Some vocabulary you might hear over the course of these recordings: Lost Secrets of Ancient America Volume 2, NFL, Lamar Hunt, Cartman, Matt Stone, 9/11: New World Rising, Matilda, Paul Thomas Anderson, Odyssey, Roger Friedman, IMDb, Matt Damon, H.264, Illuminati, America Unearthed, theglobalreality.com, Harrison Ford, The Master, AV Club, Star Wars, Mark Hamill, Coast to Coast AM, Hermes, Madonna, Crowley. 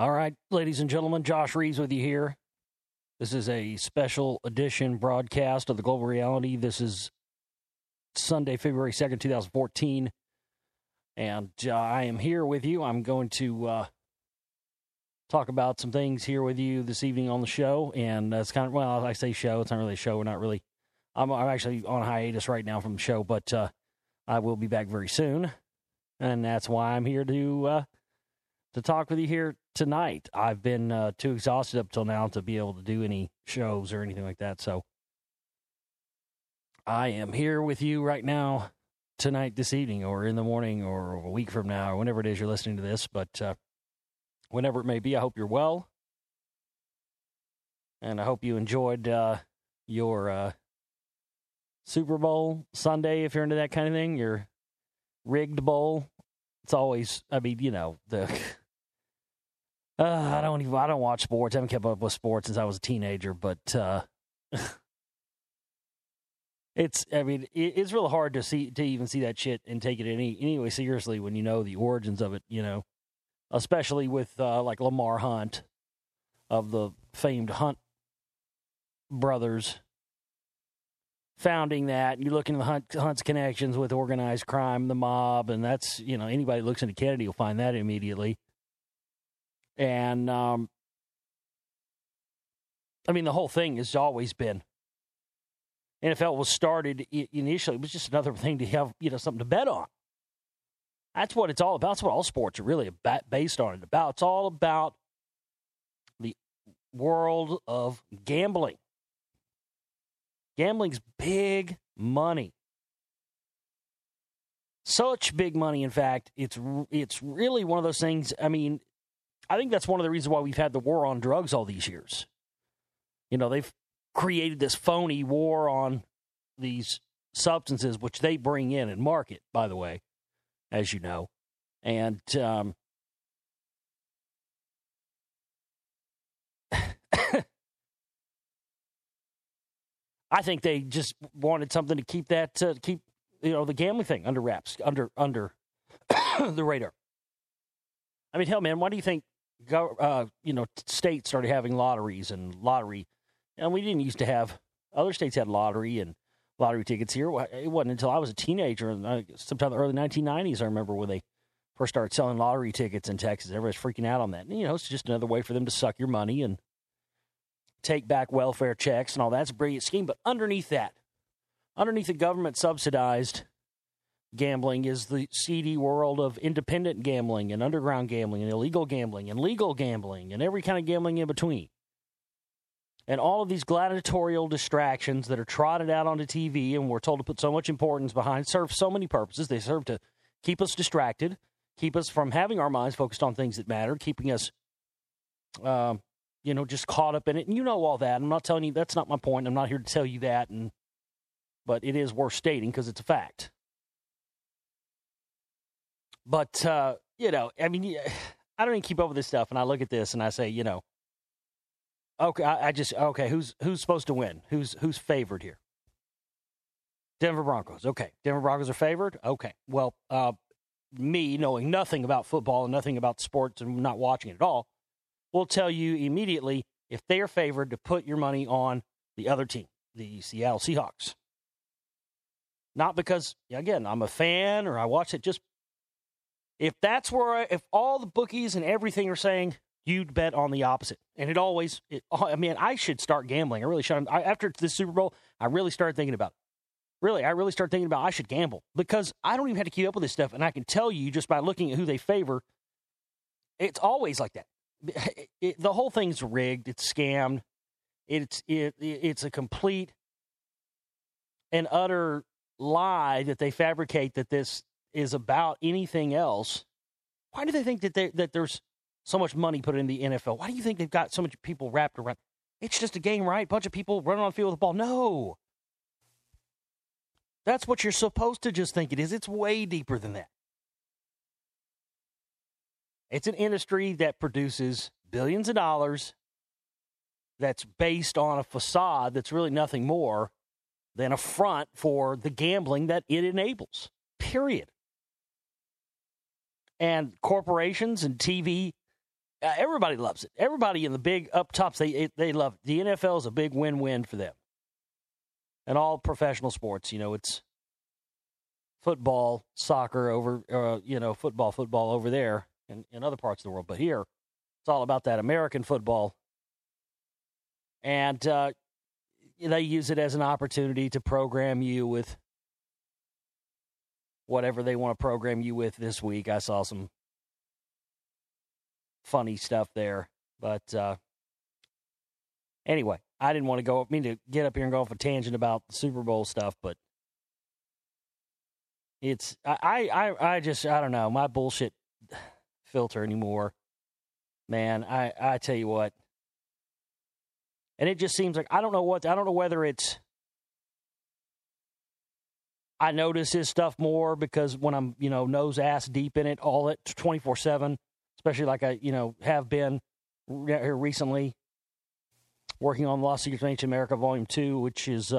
All right, ladies and gentlemen, Josh Reeves with you here. This is a special edition broadcast of the Global Reality. This is Sunday, February 2nd, 2014, and I am here with you. I'm going to talk about some things here with you this evening on the show, and it's kind of, well, I say show, it's not really a show, we're not really, I'm actually on hiatus right now from the show, but I will be back very soon, and that's why I'm here to talk with you here tonight. I've been too exhausted up till now to be able to do any shows or anything like that, so I am here with you right now, tonight, this evening, or in the morning, or a week from now, or whenever it is you're listening to this, but whenever it may be, I hope you're well, and I hope you enjoyed your Super Bowl Sunday, if you're into that kind of thing, your rigged bowl. It's always, I mean, you know, I don't watch sports. I haven't kept up with sports since I was a teenager, but it's real hard to even see that shit and take it any way seriously when you know the origins of it, you know, especially with like Lamar Hunt of the famed Hunt brothers founding that, and you look into the Hunt's connections with organized crime, the mob, and that's, you know, anybody who looks into Kennedy will find that immediately. And, I mean, the whole thing has always been. NFL was started initially, it was just another thing to have, you know, something to bet on. That's what it's all about. That's what all sports are really about, based on it about. It's all about the world of gambling. Gambling's big money. Such big money, in fact, it's really one of those things. I mean, I think that's one of the reasons why we've had the war on drugs all these years. You know, they've created this phony war on these substances, which they bring in and market, by the way, as you know. And I think they just wanted something to keep that, you know, the gambling thing under wraps, under the radar. I mean, hell, man, why do you think, you know, states started having lotteries and lottery? And we didn't used to have, other states had lottery and lottery tickets here. It wasn't until I was a teenager, sometime in the early 1990s, I remember when they first started selling lottery tickets in Texas. Everybody's freaking out on that. And, you know, it's just another way for them to suck your money and take back welfare checks and all that's a brilliant scheme. But underneath that, underneath the government subsidized gambling is the seedy world of independent gambling and underground gambling and illegal gambling and legal gambling and every kind of gambling in between. And all of these gladiatorial distractions that are trotted out onto TV and we're told to put so much importance behind serve so many purposes. They serve to keep us distracted, keep us from having our minds focused on things that matter, keeping us, you know, just caught up in it. And you know all that. I'm not telling you, that's not my point. I'm not here to tell you that. But it is worth stating because it's a fact. But, you know, I mean, I don't even keep up with this stuff. And I look at this and I say, you know, okay, I just, who's supposed to win? Who's favored here? Denver Broncos. Okay. Denver Broncos are favored. Okay. Well, me knowing nothing about football and nothing about sports and not watching it at all, we'll tell you immediately if they are favored to put your money on the other team, the Seattle Seahawks. Not because, again, I'm a fan or I watch it. Just if that's where, if all the bookies and everything are saying, you'd bet on the opposite. And it always, I mean, I should start gambling. I really should. After this Super Bowl, I really started thinking about it. Really, I really started thinking about I should gamble because I don't even have to keep up with this stuff. And I can tell you just by looking at who they favor, it's always like that. The whole thing's rigged. It's scammed. It's a complete and utter lie that they fabricate that this is about anything else. Why do they think that there's so much money put in the NFL? Why do you think they've got so much people wrapped around? It's just a game, right? A bunch of people running on the field with the ball. No. That's what you're supposed to just think it is. It's way deeper than that. It's an industry that produces billions of dollars that's based on a facade that's really nothing more than a front for the gambling that it enables, period. And corporations and TV Everybody loves it. Everybody in the big up tops, they love it. The NFL is a big win-win for them. And all professional sports, you know, it's football, soccer over, football over there in other parts of the world. But here, it's all about that American football. And they use it as an opportunity to program you with whatever they want to program you with this week. I saw some funny stuff there. But anyway, I didn't want to get up here and go off a tangent about the Super Bowl stuff, but it's I don't know, my bullshit filter anymore. Man, I tell you what. And it just seems like I notice this stuff more because when I'm, nose ass deep in it all at 24/7, especially like I, have been here recently working on Lost Secrets of Ancient America Volume 2, which is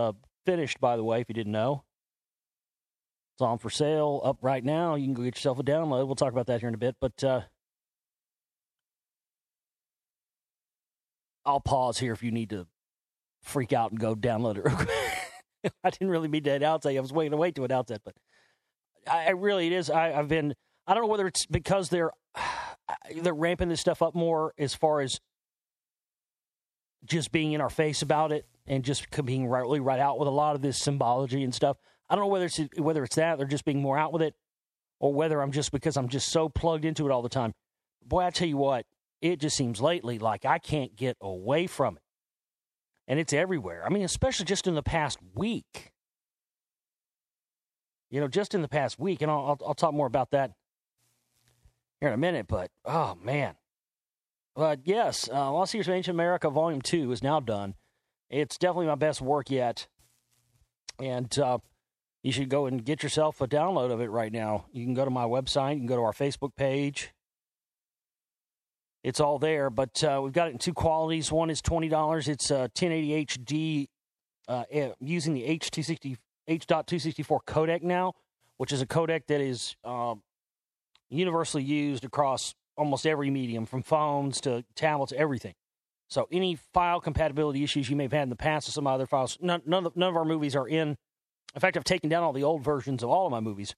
finished, by the way, if you didn't know. It's on for sale up right now. You can go get yourself a download. We'll talk about that here in a bit, but I'll pause here if you need to freak out and go download it real quick. I didn't really mean to announce that. I was waiting to announce that, but I don't know whether it's because they're ramping this stuff up more as far as just being in our face about it and just being really right out with a lot of this symbology and stuff. I don't know whether it's that or just being more out with it, or whether I'm just so plugged into it all the time. Boy, I tell you what, it just seems lately like I can't get away from it. And it's everywhere. I mean, especially just in the past week. Just in the past week, and I'll talk more about that here in a minute, but, oh, man. But, yes, Lost Secrets of Ancient America Volume 2 is now done. It's definitely my best work yet. And you should go and get yourself a download of it right now. You can go to my website. You can go to our Facebook page. It's all there, but we've got it in two qualities. One is $20. It's 1080 HD using the H.264 codec now, which is a codec that is universally used across almost every medium, from phones to tablets, everything. So any file compatibility issues you may have had in the past with some other files, none of our movies are in. In fact, I've taken down all the old versions of all of my movies,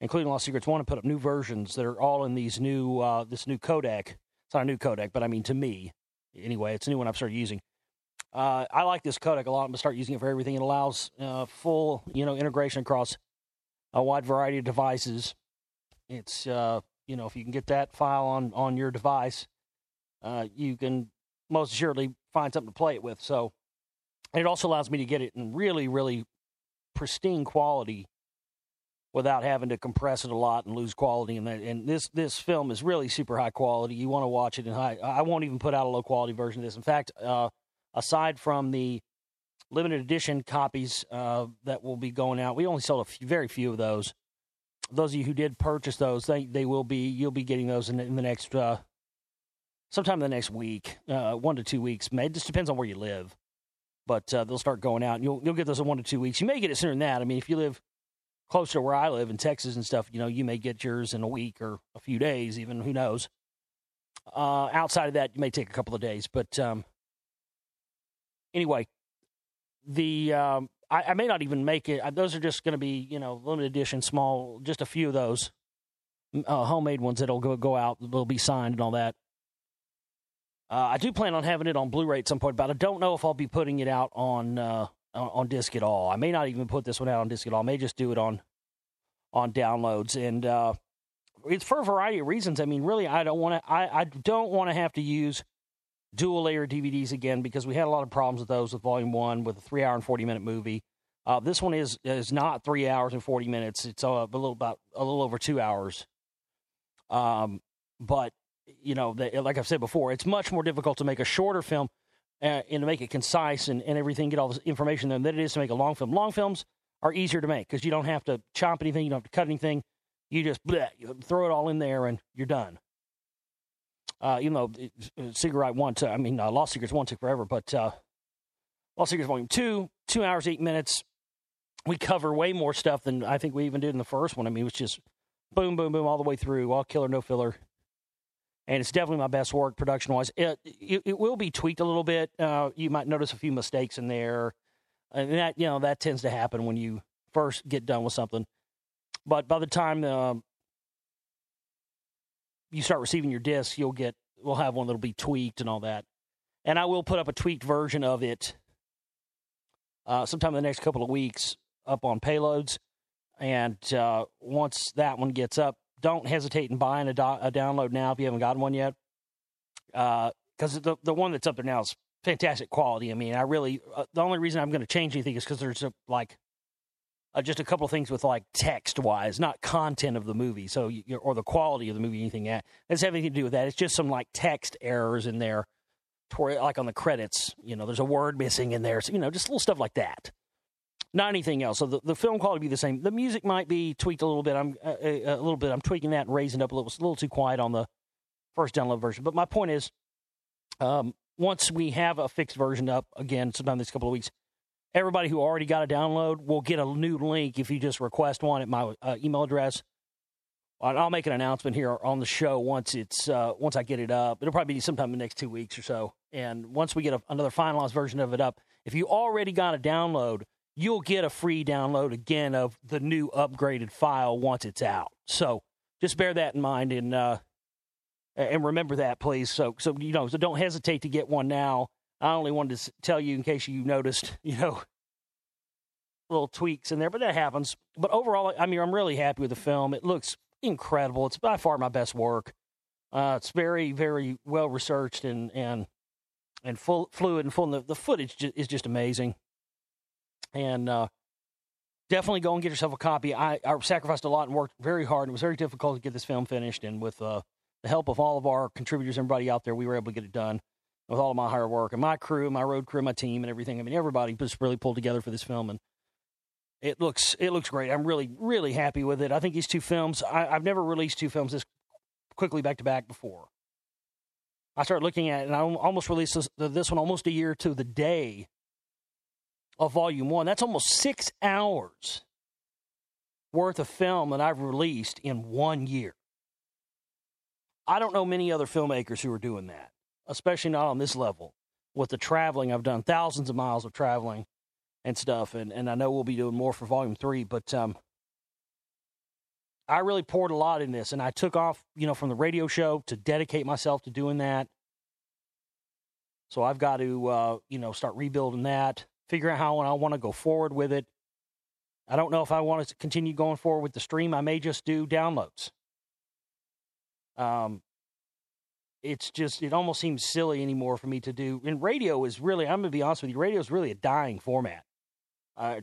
including Lost Secrets 1, and put up new versions that are all in these new this new codec. It's not a new codec, but I mean, to me, anyway, it's a new one I've started using. I like this codec a lot. I'm going to start using it for everything. It allows full, integration across a wide variety of devices. It's, if you can get that file on your device, you can most assuredly find something to play it with. So, and it also allows me to get it in really, really pristine quality without having to compress it a lot and lose quality. And this film is really super high quality. You want to watch it in high. I won't even put out a low quality version of this. In fact, aside from the limited edition copies that will be going out, we only sold very few of those. Those of you who did purchase those, you'll be getting those in the next sometime in the next week, 1 to 2 weeks. It just depends on where you live, but they'll start going out. And you'll get those in 1 to 2 weeks. You may get it sooner than that. I mean, if you live closer to where I live in Texas and stuff, you may get yours in a week or a few days, even, who knows. Outside of that, you may take a couple of days. But anyway, I may not even make it. Those are just going to be, limited edition, small, just a few of those homemade ones that'll go out, will be signed and all that. I do plan on having it on Blu-ray at some point, but I don't know if I'll be putting it out on disc at all. I may not even put this one out on disc at all. I may just do it on downloads, and it's for a variety of reasons. I mean, really, I don't want to have to use dual layer DVDs again, because we had a lot of problems with those with Volume 1 with a 3 hour and 40 minute movie. This one is not 3 hours and 40 minutes. It's a little over 2 hours. But like I've said before, it's much more difficult to make a shorter film and to make it concise and everything, get all this information there, than it is to make a long film. Long films are easier to make because you don't have to chop anything, you don't have to cut anything. You just you throw it all in there and you're done. Secret Rite 1, Lost Secrets 1 took forever, but Lost Secrets Volume 2, 2 hours, 8 minutes. We cover way more stuff than I think we even did in the first one. I mean, it was just boom, boom, boom all the way through, all killer, no filler. And it's definitely my best work production-wise. It will be tweaked a little bit. You might notice a few mistakes in there. And that, you know, that tends to happen when you first get done with something. But by the time you start receiving your discs, we'll have one that'll be tweaked and all that. And I will put up a tweaked version of it sometime in the next couple of weeks up on Payloads. And once that one gets up, don't hesitate in buying a download now if you haven't gotten one yet. Because the one that's up there now is fantastic quality. I mean, I really... the only reason I'm going to change anything is because there's just a couple of things with, like, text-wise, not content of the movie, so or the quality of the movie, anything that. It doesn't have anything to do with that. It's just some, like, text errors in there, like on the credits. You know, there's a word missing in there. So, you know, just little stuff like that. Not anything else. So the film quality will be the same. The music might be tweaked a little bit. I'm tweaking that and raising it up a little. It's a little too quiet on the first download version. But my point is, once we have a fixed version up again, sometime this couple of weeks, everybody who already got a download will get a new link if you just request one at my email address. I'll make an announcement here on the show once I get it up. It'll probably be sometime in the next 2 weeks or so. And once we get another finalized version of it up, if you already got a download, you'll get a free download again of the new upgraded file once it's out. So just bear that in mind and remember that, please. So you know, so don't hesitate to get one now. I only wanted to tell you in case you noticed, you know, little tweaks in there, but that happens. But overall, I mean, I'm really happy with the film. It looks incredible. It's by far my best work. It's very, very well researched and fluid and full. And the footage is just amazing. And definitely go and get yourself a copy. I sacrificed a lot and worked very hard. It was very difficult to get this film finished. And with the help of all of our contributors, everybody out there, we were able to get it done with all of my hard work. And my crew, my road crew, my team, and everything. I mean, everybody just really pulled together for this film. And it looks great. I'm really, really happy with it. I think these two films, I've never released two films this quickly back-to-back before. I started looking at it, and I almost released this one almost a year to the day of Volume 1. That's almost 6 hours worth of film that I've released in 1 year. I don't know many other filmmakers who are doing that, especially not on this level. With the traveling, I've done thousands of miles of traveling and stuff, and I know we'll be doing more for Volume 3, but I really poured a lot in this, and I took off, you know, from the radio show to dedicate myself to doing that. So I've got to, you know, start rebuilding that. Figure out how I want to go forward with it. I don't know if I want to continue going forward with the stream. I may just do downloads. It's just, it almost seems silly anymore for me to do. And radio is really, I'm going to be honest with you, radio is really a dying format.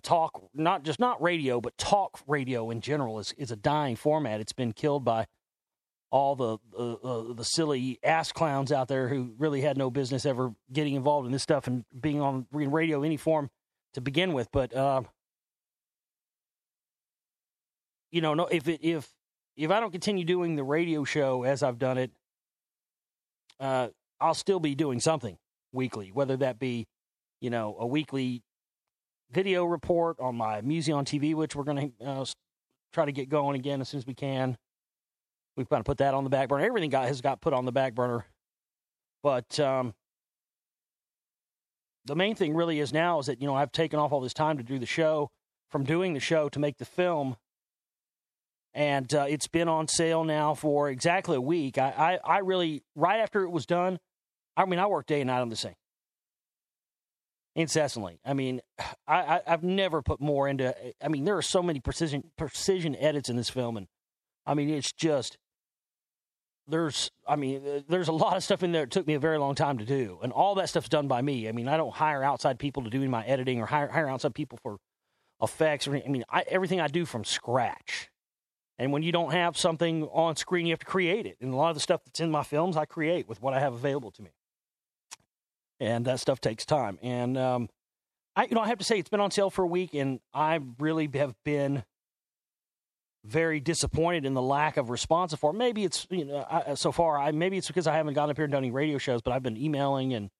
Talk, not radio, but talk radio in general is a dying format. It's been killed by all the silly ass clowns out there who really had no business ever getting involved in this stuff and being on radio any form to begin with. But you know, no, if I don't continue doing the radio show as I've done it, I'll still be doing something weekly, whether that be, you know, a weekly video report on my Musee on TV, which we're going to try to get going again as soon as we can. We've kind of put that on the back burner. Everything has got put on the back burner. But the main thing really is now is that, you know, I've taken off all this time to do the show, from doing the show to make the film. And it's been on sale now for exactly a week. I really, right after it was done, I mean, I worked day and night on this thing. Incessantly. I mean, I've never put more into, I mean, there are so many precision edits in this film, and I mean, it's just, there's a lot of stuff in there that took me a very long time to do. And all that stuff's done by me. I mean, I don't hire outside people to do my editing or hire outside people for effects. I mean, everything I do from scratch. And when you don't have something on screen, you have to create it. And a lot of the stuff that's in my films, I create with what I have available to me. And that stuff takes time. And, I have to say, it's been on sale for a week, and I really have been very disappointed in the lack of response for. Maybe it's, you know, maybe it's because I haven't gotten up here and done any radio shows, but I've been emailing and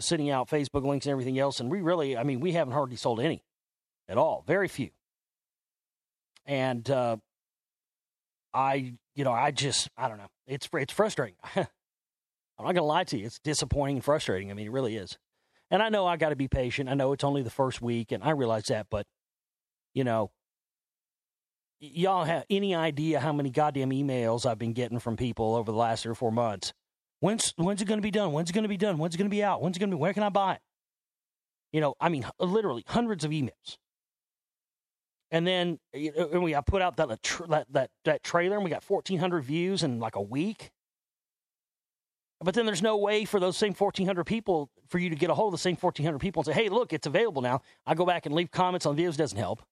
sending out Facebook links and everything else. And we really, I mean, we haven't hardly sold any at all. Very few. And I don't know. It's frustrating. I'm not going to lie to you. It's disappointing and frustrating. I mean, it really is. And I know I got to be patient. I know it's only the first week, and I realize that. But, you know, y'all have any idea how many goddamn emails I've been getting from people over the last 3 or 4 months? When's it going to be done? When's it going to be done? When's it going to be out? When's it going to be? Where can I buy it? You know, I mean, literally hundreds of emails. And then I put out that trailer, and we got 1,400 views in like a week. But then there's no way for those same 1,400 people, for you to get a hold of the same 1,400 people and say, hey, look, it's available now. I go back and leave comments on videos. Doesn't help.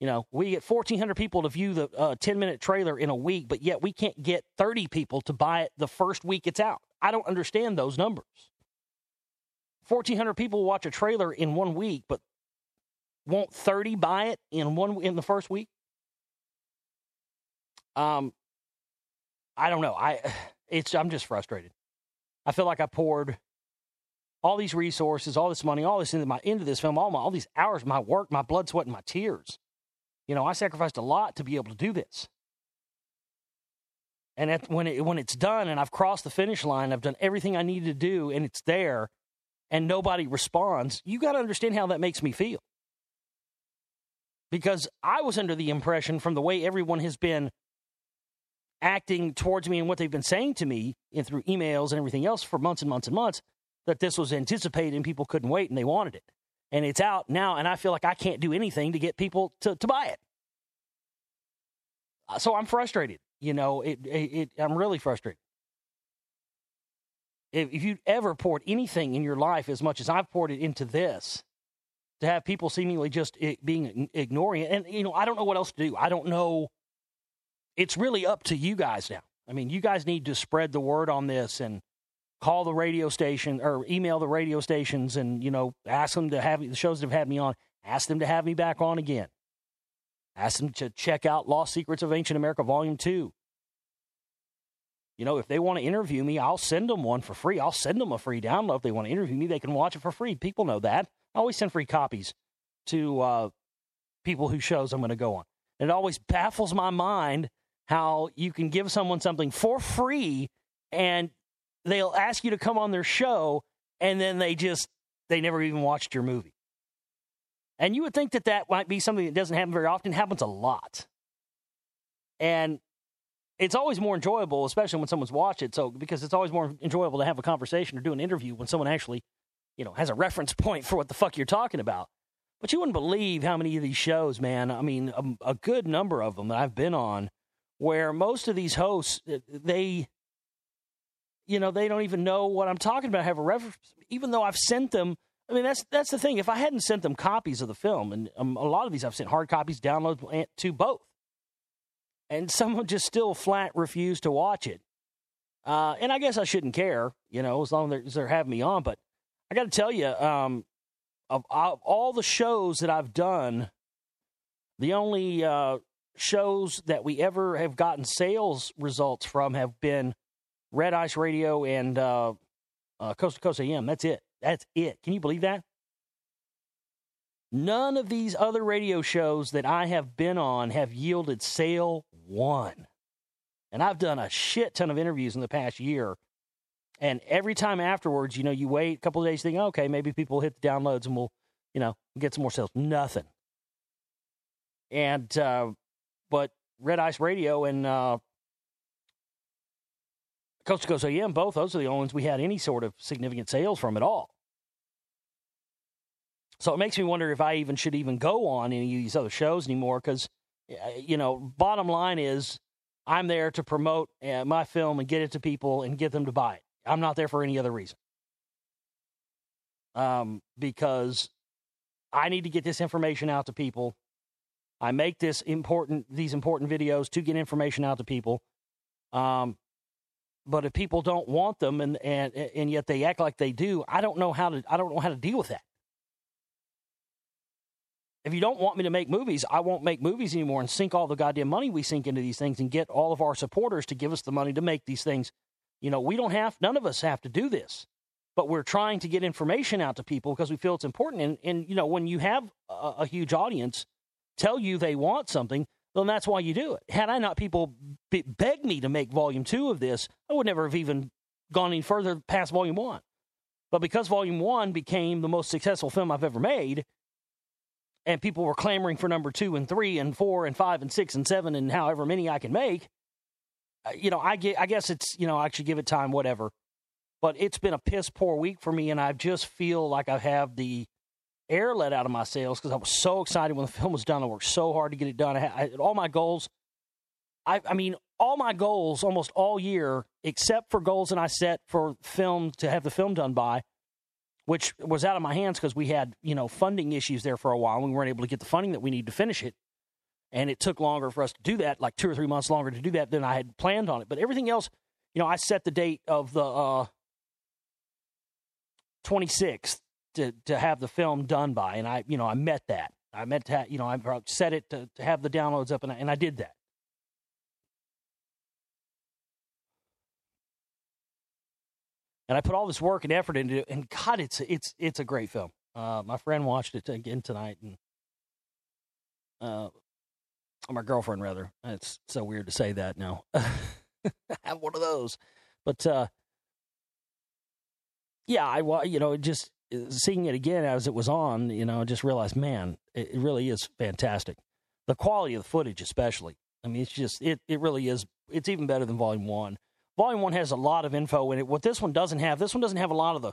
You know, we get 1,400 people to view the 10-minute trailer in a week, but yet we can't get 30 people to buy it the first week it's out. I don't understand those numbers. 1,400 people watch a trailer in 1 week, but won't 30 buy it in the first week? I don't know. I'm just frustrated. I feel like I poured all these resources, all this money, all this into this film, all these hours, my work, my blood, sweat, and my tears. You know, I sacrificed a lot to be able to do this. And when it's done, and I've crossed the finish line, I've done everything I needed to do, and it's there, and nobody responds. You got to understand how that makes me feel. Because I was under the impression from the way everyone has been acting towards me and what they've been saying to me and through emails and everything else for months and months and months, that this was anticipated and people couldn't wait and they wanted it. And it's out now, and I feel like I can't do anything to get people to buy it. So I'm frustrated. You know, I'm really frustrated. If you'd ever poured anything in your life as much as I've poured it into this, to have people seemingly just ignoring it. And, you know, I don't know what else to do. I don't know. It's really up to you guys now. I mean, you guys need to spread the word on this and call the radio station or email the radio stations and, you know, ask them to have the shows that have had me on. Ask them to have me back on again. Ask them to check out Lost Secrets of Ancient America Volume 2. You know, if they want to interview me, I'll send them one for free. I'll send them a free download. If they want to interview me, they can watch it for free. People know that. I always send free copies to people whose shows I'm going to go on. And it always baffles my mind how you can give someone something for free and they'll ask you to come on their show and then they never even watched your movie. And you would think that might be something that doesn't happen very often. It happens a lot. And it's always more enjoyable, especially when someone's watched it. So because it's always more enjoyable to have a conversation or do an interview when someone actually, you know, has a reference point for what the fuck you're talking about. But you wouldn't believe how many of these shows, man. I mean, a good number of them that I've been on where most of these hosts, they, you know, they don't even know what I'm talking about, have a reference, even though I've sent them. I mean, that's the thing. If I hadn't sent them copies of the film, and a lot of these I've sent hard copies, downloads to both, and someone just still flat refused to watch it. And I guess I shouldn't care, you know, as long as they're having me on, but I got to tell you, of all the shows that I've done, the only shows that we ever have gotten sales results from have been Red Ice Radio and Coast to Coast AM. That's it. That's it. Can you believe that? None of these other radio shows that I have been on have yielded sale one. And I've done a shit ton of interviews in the past year. And every time afterwards, you know, you wait a couple of days, you think, okay, maybe people hit the downloads and we'll, you know, get some more sales. Nothing. And, but Red Ice Radio and Coast to Coast AM, both, those are the only ones we had any sort of significant sales from at all. So it makes me wonder if I even should even go on any of these other shows anymore because, you know, bottom line is I'm there to promote my film and get it to people and get them to buy it. I'm not there for any other reason. Because I need to get this information out to people. I make these important videos to get information out to people. But if people don't want them and yet they act like they do, I don't know how to deal with that. If you don't want me to make movies, I won't make movies anymore and sink all the goddamn money we sink into these things and get all of our supporters to give us the money to make these things. You know, none of us have to do this, but we're trying to get information out to people because we feel it's important. And you know, when you have a huge audience tell you they want something, then that's why you do it. Had I not people begged me to make Volume 2 of this, I would never have even gone any further past Volume 1. But because Volume 1 became the most successful film I've ever made, and people were clamoring for number 2 and 3 and 4 and 5 and 6 and 7 and however many I can make, I guess it's, I should give it time, whatever. But it's been a piss-poor week for me, and I just feel like I have the air let out of my sails because I was so excited when the film was done. I worked so hard to get it done. All my goals almost all year, except for goals that I set for film to have the film done by, which was out of my hands because we had, funding issues there for a while. We weren't able to get the funding that we need to finish it. And it took longer for us to do that, like 2 or 3 months longer to do that than I had planned on it. But everything else, I set the date of the 26th to have the film done by, and I met that. I meant to, I set it to have the downloads up, and I did that. And I put all this work and effort into it, and God, it's a great film. My friend watched it again tonight, and or my girlfriend rather. It's so weird to say that now. Have one of those, but yeah, I just seeing it again as it was on, I just realized, man, it really is fantastic. The quality of the footage, especially. I mean, it's just it really is. It's even better than Volume One. Volume One has a lot of info in it. What this one doesn't have. This one doesn't have a lot of the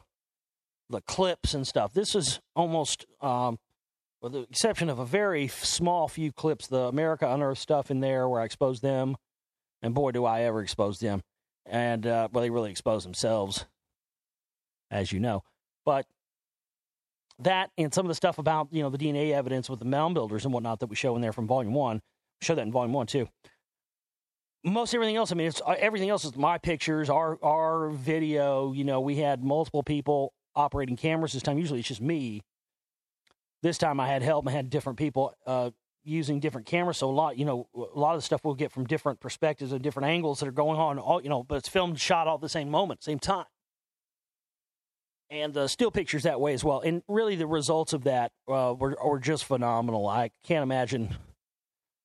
clips and stuff. This is almost, with the exception of a very small few clips, the America Unearthed stuff in there where I expose them. And boy, do I ever expose them. And, they really expose themselves, as you know. But that and some of the stuff about, the DNA evidence with the mound builders and whatnot that we show in there from Volume 1. We show that in Volume 1, too. Most everything else, everything else is my pictures, our video. We had multiple people operating cameras this time. Usually it's just me. This time I had help. I had different people using different cameras, so a lot of the stuff we'll get from different perspectives and different angles that are going on, but it's filmed, shot all at the same moment, same time. And still pictures that way as well. And really the results of that were just phenomenal. I can't imagine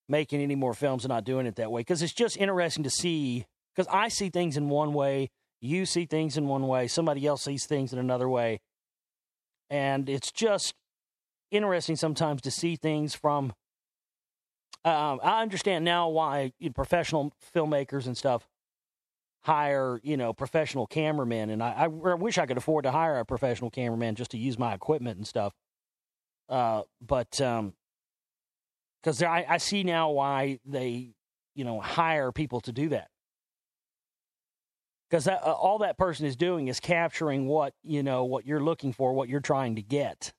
making any more films and not doing it that way, because it's just interesting to see, because I see things in one way, you see things in one way, somebody else sees things in another way. And it's just interesting sometimes to see things from... I understand now why professional filmmakers and stuff hire, professional cameramen. And I wish I could afford to hire a professional cameraman just to use my equipment and stuff. Because I see now why they, hire people to do that. Because all that person is doing is capturing what, what you're looking for, what you're trying to get.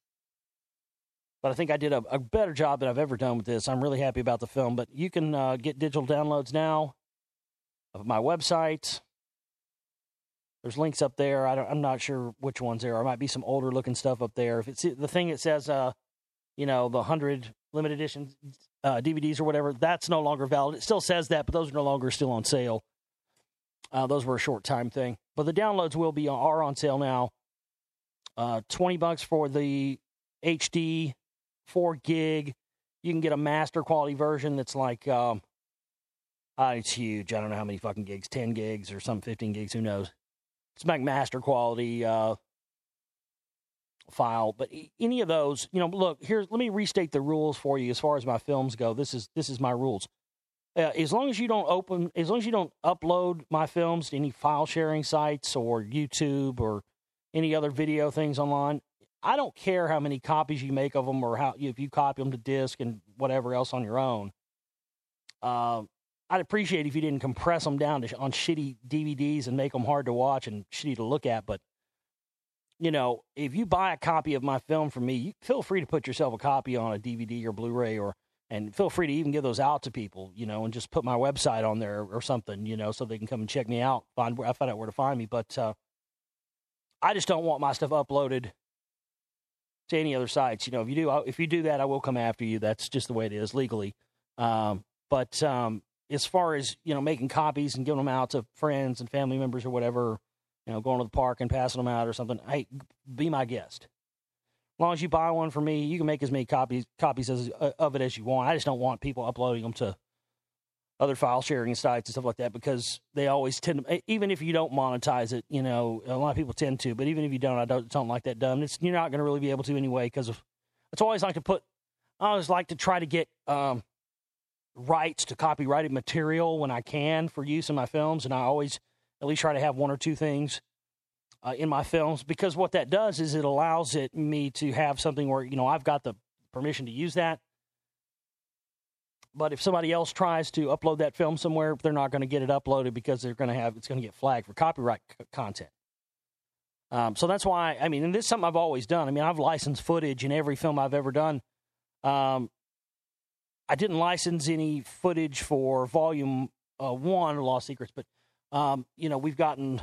But I think I did a better job than I've ever done with this. I'm really happy about the film. But you can get digital downloads now of my website. There's links up there. I'm not sure which ones there are. Might be some older-looking stuff up there. If it's the thing that says, the 100 limited edition DVDs or whatever, that's no longer valid. It still says that, but those are no longer still on sale. Those were a short-time thing. But the downloads are on sale now. $20 for the HD... 4 gig. You can get a master quality version that's like, it's huge. I don't know how many fucking gigs, 10 gigs or some 15 gigs, who knows. It's like master quality file. But any of those, look, let me restate the rules for you as far as my films go. This is my rules. As long as you don't upload my films to any file sharing sites or YouTube or any other video things online, I don't care how many copies you make of them or if you copy them to disk and whatever else on your own. I'd appreciate if you didn't compress them down on shitty DVDs and make them hard to watch and shitty to look at. But, if you buy a copy of my film from me, feel free to put yourself a copy on a DVD or Blu-ray and feel free to even give those out to people, and just put my website on there or something, so they can come and check me out. I find out where to find me. But I just don't want my stuff uploaded to any other sites. If you do that, I will come after you. That's just the way it is legally. As far as, making copies and giving them out to friends and family members or whatever, going to the park and passing them out or something, hey, be my guest. As long as you buy one for me, you can make as many copies of it as you want. I just don't want people uploading them to other file sharing sites and stuff like that, because they always tend to, even if you don't monetize it, you know, a lot of people tend to, but even if you don't, I don't like that done. It's, you're not going to really be able to anyway, because of, it's always like to put, I always like to try to get rights to copyrighted material when I can for use in my films. And I always at least try to have one or two things in my films, because what that does is it allows it me to have something where, you know, I've got the permission to use that. But if somebody else tries to upload that film somewhere, they're not going to get it uploaded, because they're going to have, it's going to get flagged for copyright content. So that's why, I mean, and this is something I've always done. I mean, I've licensed footage in every film I've ever done. I didn't license any footage for Volume 1, Lost Secrets, but, you know, we've gotten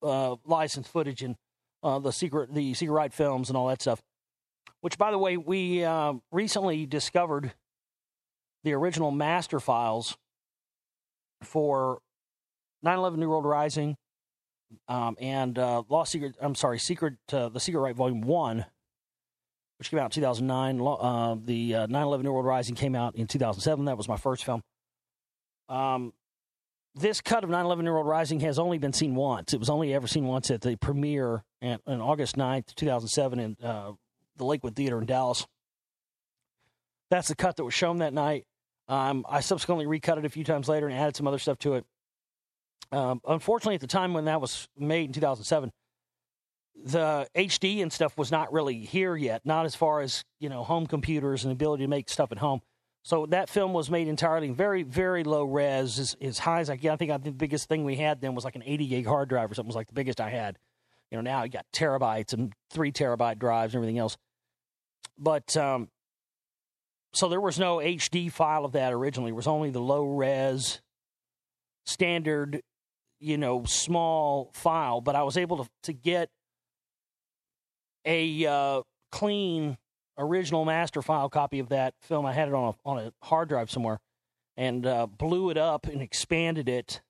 licensed footage in the Secret Rite films and all that stuff, which, by the way, we recently discovered the original master files for 9/11: New World Rising and the Secret Rite Volume 1, which came out in 2009. The 9/11: New World Rising came out in 2007. That was my first film. This cut of 9/11: New World Rising has only been seen once. It was only ever seen once at the premiere on August 9th, 2007 in the Lakewood Theater in Dallas. That's the cut that was shown that night. I subsequently recut it a few times later and added some other stuff to it. Unfortunately, at the time when that was made in 2007, the HD and stuff was not really here yet, not as far as, you know, home computers and the ability to make stuff at home. So that film was made entirely in very, very low res, as high as I can. I think the biggest thing we had then was like an 80 gig hard drive or something, was like the biggest I had. You know, now you got terabytes and 3 terabyte drives and everything else. But, so there was no HD file of that originally. It was only the low-res, standard, you know, small file. But I was able to get a clean original master file copy of that film. I had it on a hard drive somewhere, and blew it up and expanded it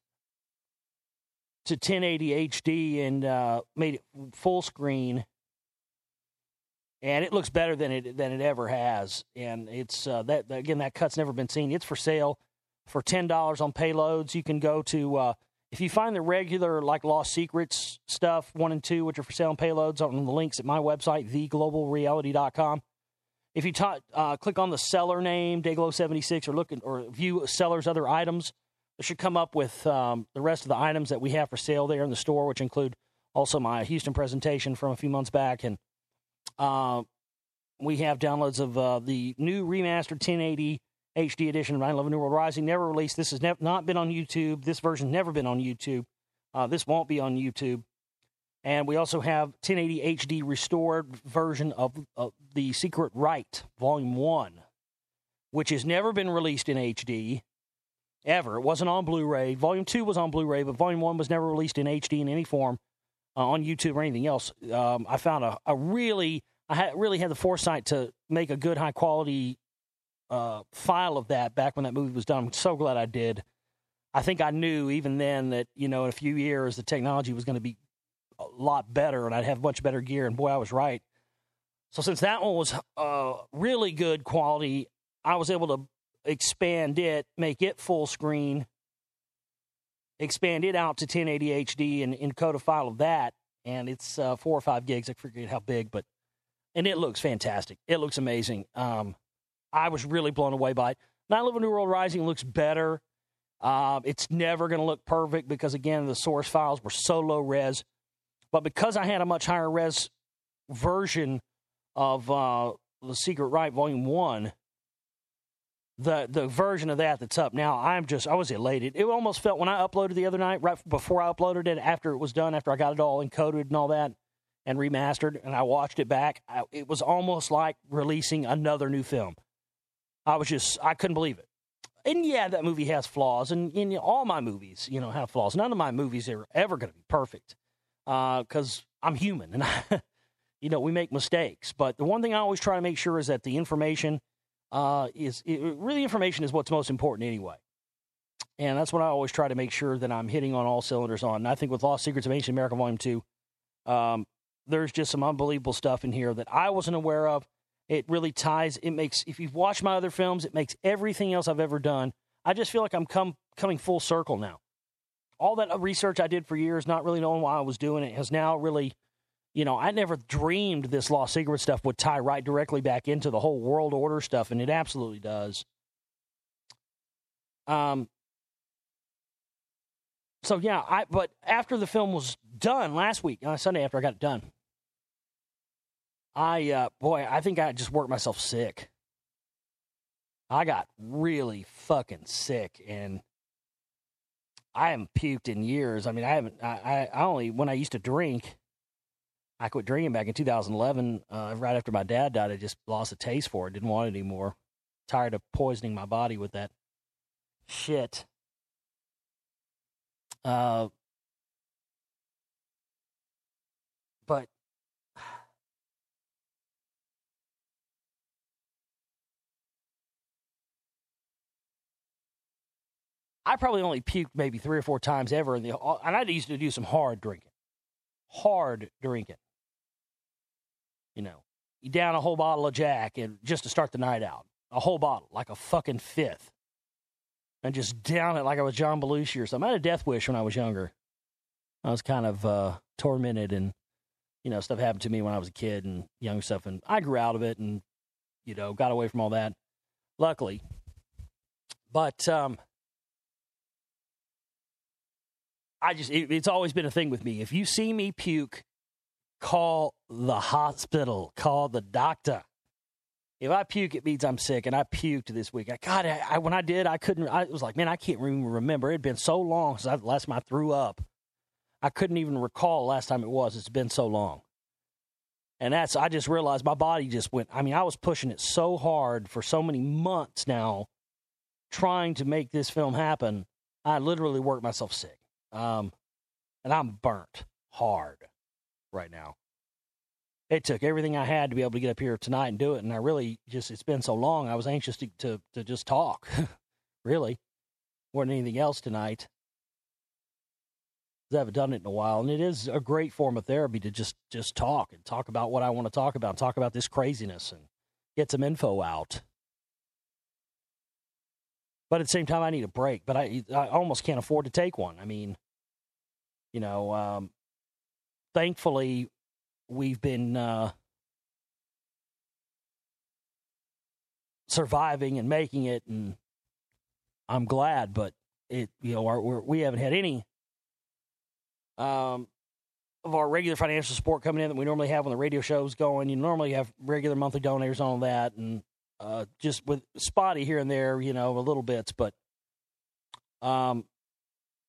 to 1080 HD and made it full screen. And it looks better than it ever has. And it's that cut's never been seen. It's for sale for $10 on Payloads. You can go to if you find the regular like Lost Secrets stuff 1 and 2, which are for sale on Payloads, on the links at my website, theglobalreality.com. If you click on the seller name, Dayglow76, or view a seller's other items, it should come up with the rest of the items that we have for sale there in the store, which include also my Houston presentation from a few months back, and we have downloads of the new remastered 1080 HD edition of 9/11 New World Rising. Never released. This has not been on YouTube. This version never been on YouTube. This won't be on YouTube. And we also have 1080 HD restored version of the Secret Rite Volume 1, which has never been released in HD, ever. It wasn't on Blu-ray. Volume 2 was on Blu-ray, but Volume 1 was never released in HD in any form. On YouTube or anything else. I found I really had the foresight to make a good, high-quality file of that back when that movie was done. I'm so glad I did. I think I knew even then that, you know, in a few years, the technology was going to be a lot better, and I'd have much better gear, and boy, I was right. So since that one was really good quality, I was able to expand it, make it full screen, expand it out to 1080 HD and encode a file of that, and it's 4 or 5 gigs. I forget how big, but and it looks fantastic. It looks amazing. I was really blown away by it. 9/11: New World Rising looks better. It's never going to look perfect because, again, the source files were so low res. But because I had a much higher res version of The Secret Rite Volume 1, the version of that that's up now, I was elated. It almost felt when I uploaded the other night, right before I uploaded it, after it was done, after I got it all encoded and all that and remastered, and I watched it back, it was almost like releasing another new film. I couldn't believe it. And yeah, that movie has flaws, and all my movies, you know, have flaws. None of my movies are ever going to be perfect because I'm human, and you know, we make mistakes. But the one thing I always try to make sure is that the information information is what's most important anyway. And that's what I always try to make sure that I'm hitting on all cylinders on. And I think with Lost Secrets of Ancient America Volume 2, there's just some unbelievable stuff in here that I wasn't aware of. It really ties, if you've watched my other films, it makes everything else I've ever done. I just feel like I'm coming full circle now. All that research I did for years, not really knowing why I was doing it, has now really, you know, I never dreamed this Lost Secret stuff would tie right directly back into the whole world order stuff, and it absolutely does. So, yeah, but after the film was done last week, Sunday after I got it done, I think I just worked myself sick. I got really fucking sick, and I haven't puked in years. I mean, I haven't. I only when I used to drink, I quit drinking back in 2011. Right after my dad died, I just lost a taste for it. Didn't want it anymore. Tired of poisoning my body with that shit. But I probably only puked maybe 3 or 4 times ever, and I used to do some hard drinking. You know, you down a whole bottle of Jack and just to start the night out, a whole bottle, like a fucking fifth, and just down it like I was John Belushi or something. I had a death wish when I was younger. I was kind of tormented, and you know, stuff happened to me when I was a kid and young stuff, and I grew out of it, and you know, got away from all that, luckily. But it's always been a thing with me. If you see me puke, call the hospital, call the doctor. If I puke, it means I'm sick, and I puked this week. When I did, I was like, man, I can't even remember. It had been so long since the last time I threw up. I couldn't even recall last time it was. It's been so long. And I just realized my body just went, I mean, I was pushing it so hard for so many months now, trying to make this film happen. I literally worked myself sick. And I'm burnt hard right now. It took everything I had to be able to get up here tonight and do it. And I really just, it's been so long. I was anxious to just talk really more than anything else tonight. 'Cause I haven't done it in a while. And it is a great form of therapy to just talk and talk about what I want to talk about this craziness and get some info out. But at the same time, I need a break. But I almost can't afford to take one. I mean, you know, thankfully, we've been surviving and making it, and I'm glad. But it, you know, we haven't had any of our regular financial support coming in that we normally have when the radio show's going. You normally have regular monthly donors on that, and just with spotty here and there, you know, a little bits, but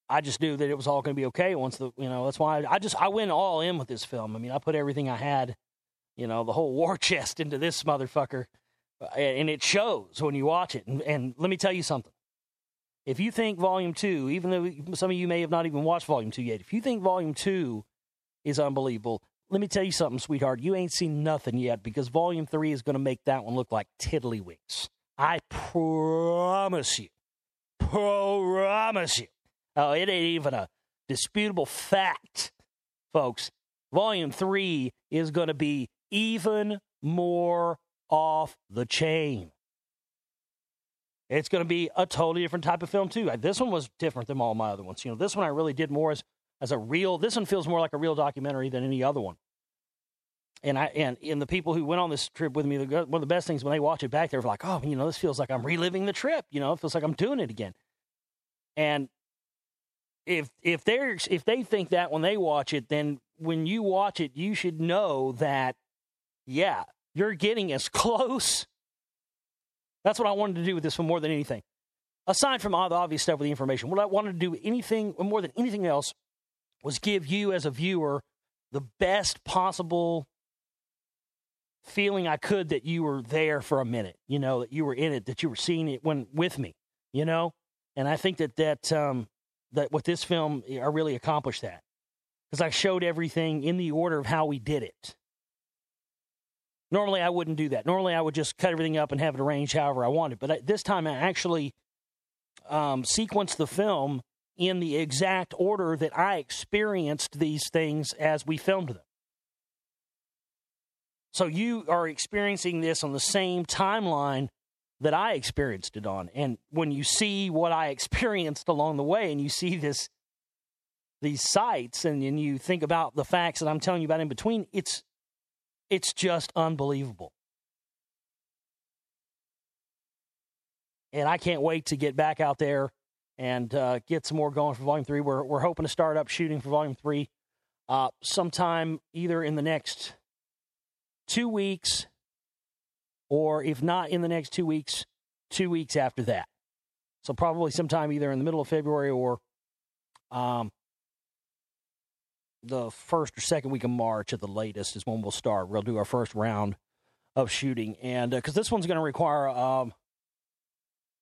I just knew that it was all going to be okay once you know, that's why I went all in with this film. I mean, I put everything I had, you know, the whole war chest into this motherfucker, and it shows when you watch it. And let me tell you something. If you think Volume 2, even though some of you may have not even watched Volume 2 yet, if you think Volume 2 is unbelievable, let me tell you something, sweetheart. You ain't seen nothing yet, because Volume 3 is going to make that one look like tiddlywinks. I promise you. Oh, it ain't even a disputable fact, folks. Volume 3 is going to be even more off the chain. It's going to be a totally different type of film, too. This one was different than all my other ones. You know, this one I really did more as a real, this one feels more like a real documentary than any other one. And the people who went on this trip with me, one of the best things when they watch it back, they're like, oh, you know, this feels like I'm reliving the trip. You know, it feels like I'm doing it again. And if they think that when they watch it, then when you watch it, you should know that, yeah, you're getting as close. That's what I wanted to do with this one more than anything. Aside from all the obvious stuff with the information, what I wanted to do anything more than anything else was give you as a viewer the best possible feeling I could that you were there for a minute, you know, that you were in it, that you were seeing it when with me, you know. And I think that with this film, I really accomplished that, because I showed everything in the order of how we did it. Normally, I wouldn't do that. Normally, I would just cut everything up and have it arranged however I wanted. But this time, I actually sequenced the film in the exact order that I experienced these things as we filmed them. So you are experiencing this on the same timeline that I experienced it on. And when you see what I experienced along the way and you see this, these sites, and you think about the facts that I'm telling you about in between, it's just unbelievable. And I can't wait to get back out there and get some more going for Volume 3. We're hoping to start up shooting for Volume 3 sometime either in the next 2 weeks or, if not in the next 2 weeks, 2 weeks after that. So probably sometime either in the middle of February or the first or second week of March at the latest is when we'll start. We'll do our first round of shooting. And because this one's going to require...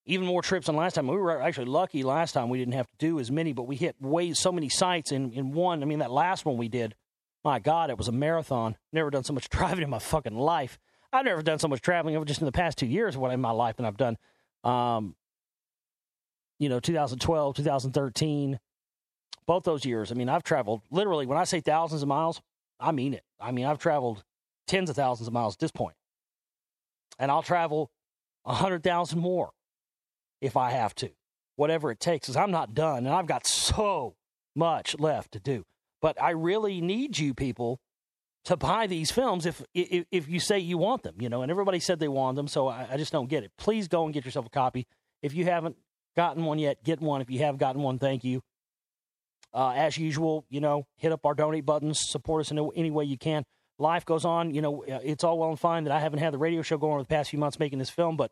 even more trips than last time. We were actually lucky last time we didn't have to do as many, but we hit so many sites in one. I mean, that last one we did, my God, it was a marathon. Never done so much driving in my fucking life. I've never done so much traveling just in the past 2 years in my life than I've done. 2012, 2013, both those years. I mean, I've traveled literally, when I say thousands of miles, I mean it. I mean, I've traveled tens of thousands of miles at this point. And I'll travel 100,000 more. If I have to, whatever it takes, because I'm not done, and I've got so much left to do. But I really need you people to buy these films if you say you want them, and everybody said they want them, so I just don't get it. Please go and get yourself a copy. If you haven't gotten one yet, get one. If you have gotten one, thank you. As usual, hit up our donate buttons, support us in any way you can. Life goes on. It's all well and fine that I haven't had the radio show going over the past few months making this film, but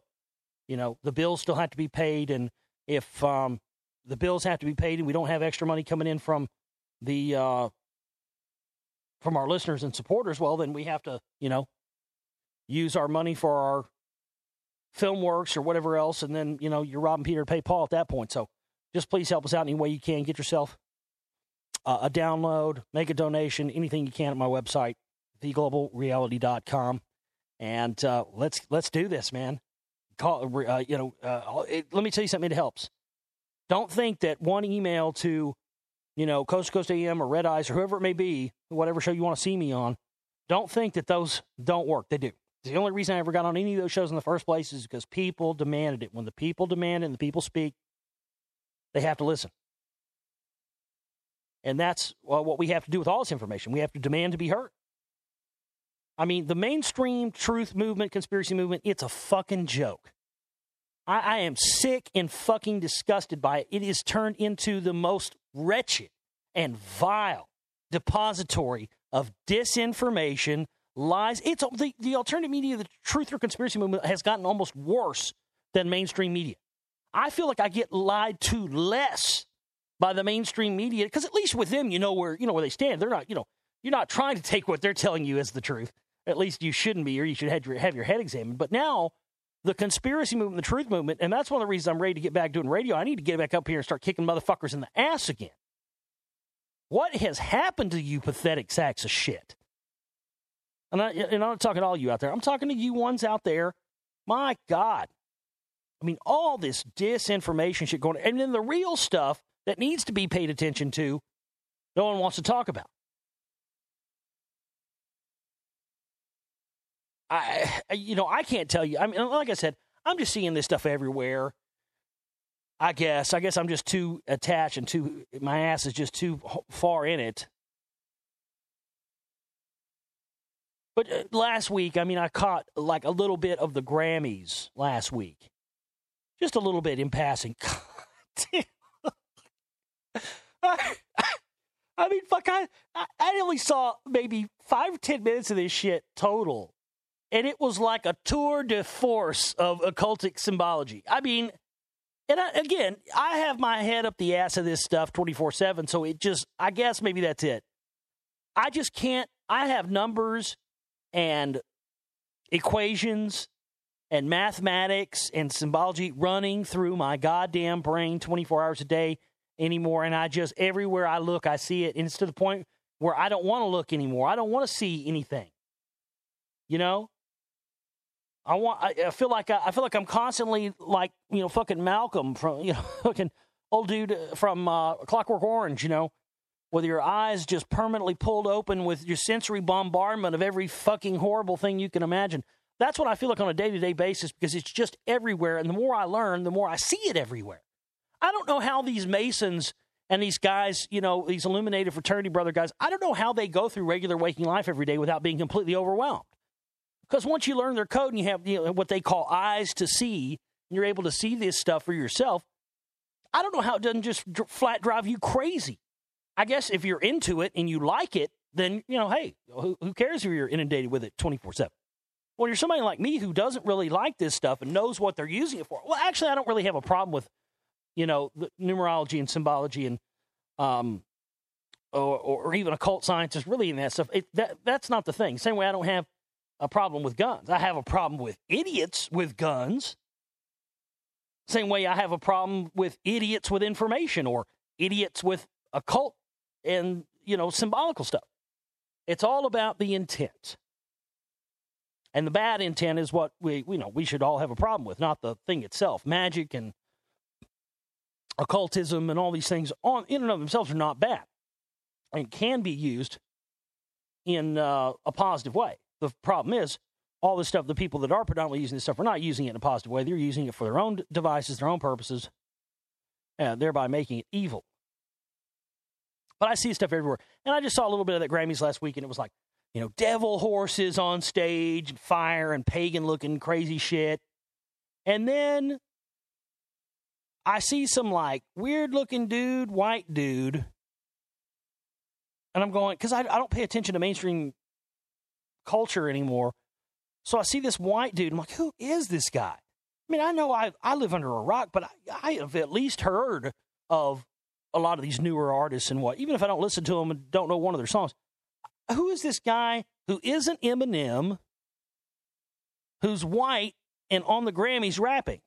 the bills still have to be paid, and if the bills have to be paid and we don't have extra money coming in from the from our listeners and supporters, well, then we have to, use our money for our film works or whatever else, and then, you're robbing Peter to pay Paul at that point. So just please help us out any way you can. Get yourself a download, make a donation, anything you can at my website, theglobalreality.com, and let's do this, man. Let me tell you something, it helps. Don't think that one email to, Coast to Coast AM or Red Ice or whoever it may be, whatever show you want to see me on, don't think that those don't work. They do. The only reason I ever got on any of those shows in the first place is because people demanded it. When the people demand it and the people speak, they have to listen. And that's what we have to do with all this information. We have to demand to be heard. I mean, the mainstream truth movement, conspiracy movement, it's a fucking joke. I am sick and fucking disgusted by it. It is turned into the most wretched and vile depository of disinformation, lies. It's the alternative media, the truth or conspiracy movement, has gotten almost worse than mainstream media. I feel like I get lied to less by the mainstream media, because at least with them, where they stand. They're not, you're not trying to take what they're telling you as the truth. At least you shouldn't be, or you should have your head examined. But now, the conspiracy movement, the truth movement, and that's one of the reasons I'm ready to get back doing radio. I need to get back up here and start kicking motherfuckers in the ass again. What has happened to you pathetic sacks of shit? And I'm not talking to all you out there. I'm talking to you ones out there. My God. I mean, all this disinformation shit going on. And then the real stuff that needs to be paid attention to, no one wants to talk about. I can't tell you. I mean, like I said, I'm just seeing this stuff everywhere. I guess I'm just too attached and too, my ass is just too far in it. But last week, I mean, I caught like a little bit of the Grammys last week. Just a little bit in passing. God damn. I mean, fuck, I only saw maybe 5 or 10 minutes of this shit total. And it was like a tour de force of occultic symbology. I mean, I have my head up the ass of this stuff 24/7, so it just, I guess maybe that's it. I just can't, I have numbers and equations and mathematics and symbology running through my goddamn brain 24 hours a day anymore, and I just, everywhere I look, I see it, and it's to the point where I don't want to look anymore. I don't want to see anything, I feel like I'm constantly like, fucking Malcolm from, fucking old dude from Clockwork Orange, with your eyes just permanently pulled open with your sensory bombardment of every fucking horrible thing you can imagine. That's what I feel like on a day-to-day basis, because it's just everywhere. And the more I learn, the more I see it everywhere. I don't know how these Masons and these guys, you know, these Illuminated Fraternity Brother guys, I don't know how they go through regular waking life every day without being completely overwhelmed. Because once you learn their code and you have, you know, what they call eyes to see, and you're able to see this stuff for yourself, I don't know how it doesn't just flat drive you crazy. I guess if you're into it and you like it, then, you know, hey, who cares if you're inundated with it 24/7? When you're somebody like me who doesn't really like this stuff and knows what they're using it for, well, actually, I don't really have a problem with, you know, the numerology and symbology and or even occult sciences really in that stuff. That's not the thing. Same way I don't have a problem with guns. I have a problem with idiots with guns. Same way I have a problem with idiots with information or idiots with occult and, you know, symbolical stuff. It's all about the intent. And the bad intent is what we should all have a problem with, not the thing itself. Magic and occultism and all these things in and of themselves are not bad and can be used in a positive way. The problem is all this stuff, the people that are predominantly using this stuff are not using it in a positive way. They're using it for their own devices, their own purposes, and thereby making it evil. But I see stuff everywhere. And I just saw a little bit of that Grammys last week, and it was like, you know, devil horses on stage, and fire and pagan-looking crazy shit. And then I see some, like, weird-looking dude, white dude. And I'm going, because I don't pay attention to mainstream culture anymore. So I see this white dude. I'm like, who is this guy? I mean, I know I live under a rock, but I have at least heard of a lot of these newer artists and what. Even if I don't listen to them and don't know one of their songs. Who is this guy who isn't Eminem, who's white and on the Grammys rapping?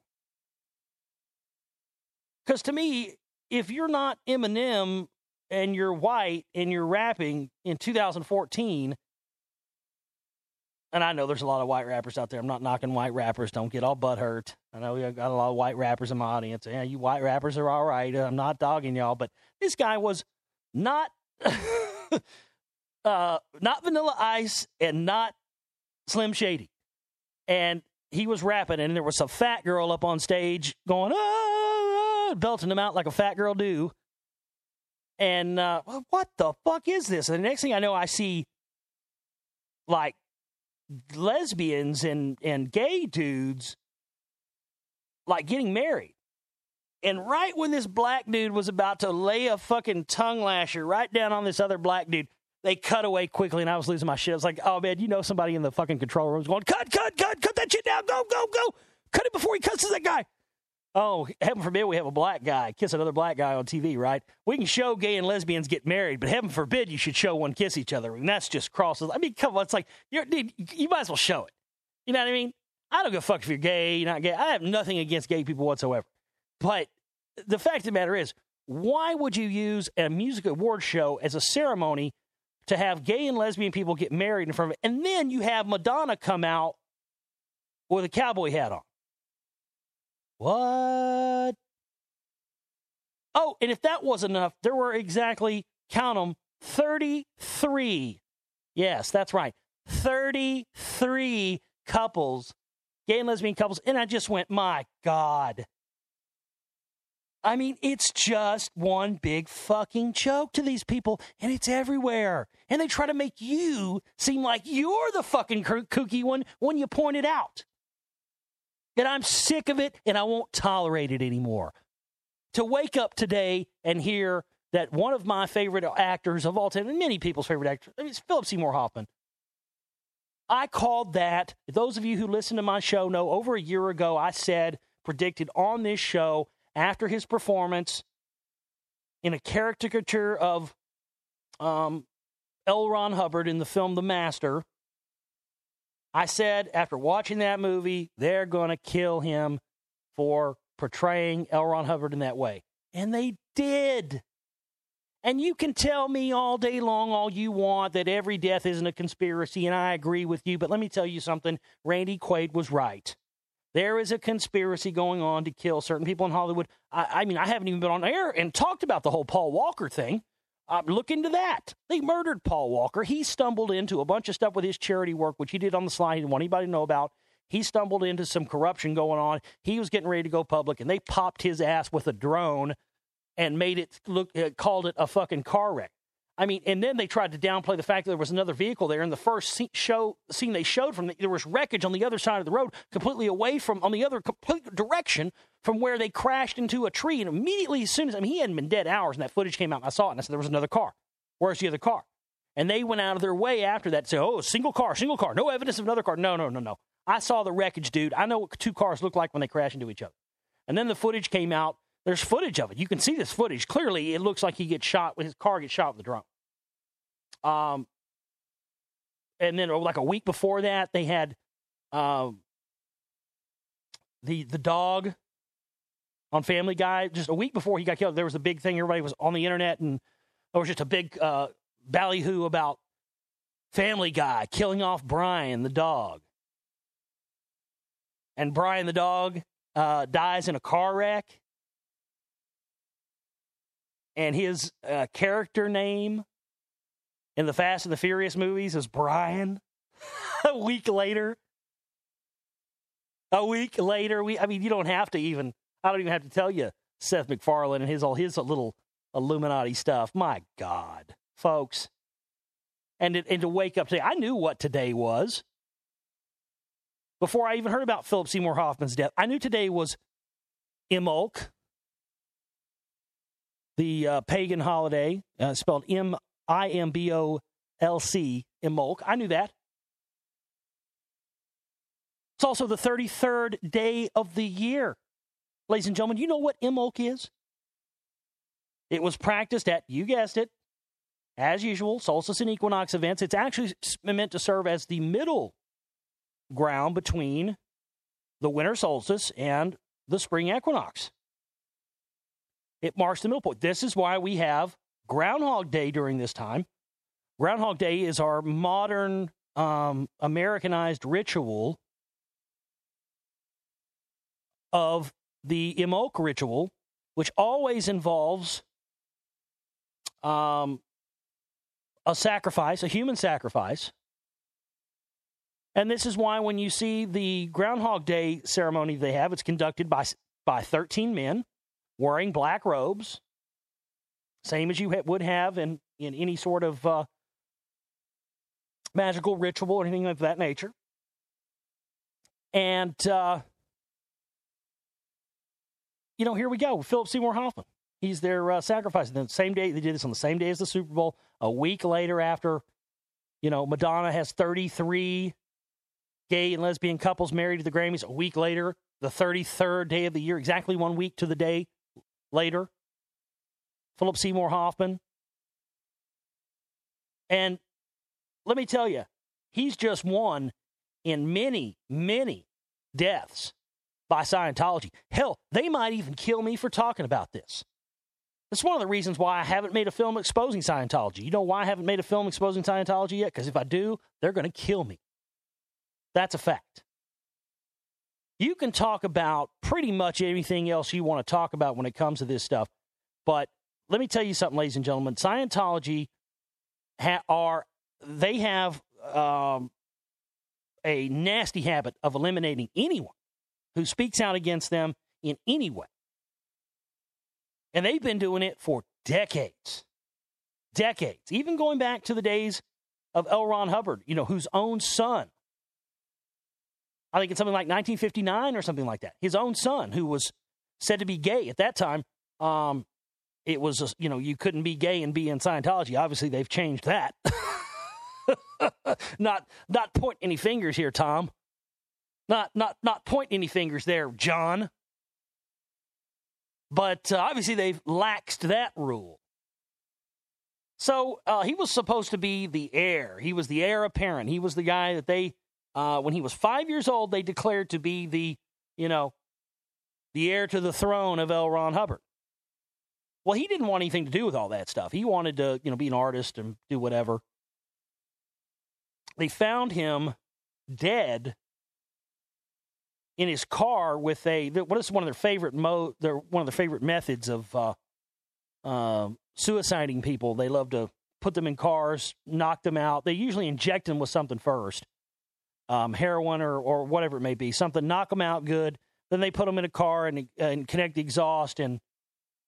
Because to me, if you're not Eminem and you're white and you're rapping in 2014, and I know there's a lot of white rappers out there. I'm not knocking white rappers. Don't get all butthurt. I know I got a lot of white rappers in my audience. Yeah, you white rappers are all right. I'm not dogging y'all, but this guy was not Vanilla Ice and not Slim Shady. And he was rapping, and there was a fat girl up on stage going, ah, belting him out like a fat girl do. And what the fuck is this? And the next thing I know, I see, like, lesbians and gay dudes, like, getting married. And right when this black dude was about to lay a fucking tongue lasher right down on this other black dude, they cut away quickly, and I was losing my shit. I was like, oh, man, you know somebody in the fucking control room is going, cut that shit down, go. Cut it before he cusses that guy. Oh, heaven forbid we have a black guy kiss another black guy on TV, right? We can show gay and lesbians get married, but heaven forbid you should show one kiss each other. And that's just crosses. I mean, come on. It's like, dude, you might as well show it. You know what I mean? I don't give a fuck if you're gay, you're not gay. I have nothing against gay people whatsoever. But the fact of the matter is, why would you use a music award show as a ceremony to have gay and lesbian people get married in front of it, and then you have Madonna come out with a cowboy hat on? What? Oh, and if that wasn't enough, there were exactly, count them, 33. Yes, that's right, 33 couples, gay and lesbian couples, and I just went, my God. I mean, it's just one big fucking joke to these people, and it's everywhere. And they try to make you seem like you're the fucking kooky one when you point it out. And I'm sick of it, and I won't tolerate it anymore. To wake up today and hear that one of my favorite actors of all time, and many people's favorite actors, I mean, it's Philip Seymour Hoffman. I called that, those of you who listen to my show know, over a year ago, I said, predicted on this show, after his performance in a caricature of L. Ron Hubbard in the film The Master, I said, after watching that movie, they're going to kill him for portraying L. Ron Hubbard in that way. And they did. And you can tell me all day long all you want that every death isn't a conspiracy, and I agree with you, but let me tell you something. Randy Quaid was right. There is a conspiracy going on to kill certain people in Hollywood. I mean, I haven't even been on air and talked about the whole Paul Walker thing. Look into that. They murdered Paul Walker. He stumbled into a bunch of stuff with his charity work, which he did on the sly. He didn't want anybody to know about. He stumbled into some corruption going on. He was getting ready to go public, and they popped his ass with a drone and made it look, called it a fucking car wreck. I mean, and then they tried to downplay the fact that there was another vehicle there. In the first scene they showed from there was wreckage on the other side of the road, complete direction from where they crashed into a tree. And immediately, as soon as, he hadn't been dead hours, and that footage came out, and I saw it, and I said, there was another car. Where's the other car? And they went out of their way after that to say, oh, single car, no evidence of another car. No. I saw the wreckage, dude. I know what two cars look like when they crash into each other. And then the footage came out. There's footage of it. You can see this footage. Clearly, it looks like he gets shot. His car gets shot with a drone. And then, like a week before that, they had the dog on Family Guy. Just a week before he got killed, there was a big thing. Everybody was on the internet, and there was just a big ballyhoo about Family Guy killing off Brian the dog. And Brian the dog dies in a car wreck. And his character name in the Fast and the Furious movies is Brian. A week later. You don't have to even. I don't even have to tell you Seth MacFarlane and all his little Illuminati stuff. My God, folks. And to wake up today. I knew what today was. Before I even heard about Philip Seymour Hoffman's death, I knew today was Imbolc. The pagan holiday, spelled Imbolc, Imbolc. I knew that. It's also the 33rd day of the year. Ladies and gentlemen, you know what Imbolc is? It was practiced at, you guessed it, as usual, solstice and equinox events. It's actually meant to serve as the middle ground between the winter solstice and the spring equinox. It marks the middle point. This is why we have Groundhog Day during this time. Groundhog Day is our modern Americanized ritual of the Imbolc ritual, which always involves a sacrifice, a human sacrifice. And this is why when you see the Groundhog Day ceremony they have, it's conducted by 13 men. Wearing black robes, same as you would have in any sort of magical ritual or anything of that nature. And, here we go. Philip Seymour Hoffman. He's their sacrifice. And the same day, they did this on the same day as the Super Bowl. A week later after, Madonna has 33 gay and lesbian couples married to the Grammys. A week later, the 33rd day of the year, exactly 1 week to the day. Later, Philip Seymour Hoffman. And let me tell you, he's just one in many, many deaths by Scientology. Hell, they might even kill me for talking about this. That's one of the reasons why I haven't made a film exposing Scientology. You know why I haven't made a film exposing Scientology yet? Because if I do, they're going to kill me. That's a fact. You can talk about pretty much anything else you want to talk about when it comes to this stuff. But let me tell you something, ladies and gentlemen. Scientology have a nasty habit of eliminating anyone who speaks out against them in any way. And they've been doing it for decades. Decades. Even going back to the days of L. Ron Hubbard, whose own son, I think it's something like 1959 or something like that. His own son, who was said to be gay at that time, it was, you couldn't be gay and be in Scientology. Obviously, they've changed that. Not point any fingers here, Tom. Not point any fingers there, John. But obviously, they've laxed that rule. So he was supposed to be the heir. He was the heir apparent. He was the guy that they. When he was 5 years old, they declared to be the heir to the throne of L. Ron Hubbard. Well, he didn't want anything to do with all that stuff. He wanted to, be an artist and do whatever. They found him dead in his car with what is one of their favorite methods of suiciding people. They love to put them in cars, knock them out. They usually inject them with something first, heroin or whatever it may be, something, knock them out good. Then they put them in a car and connect the exhaust and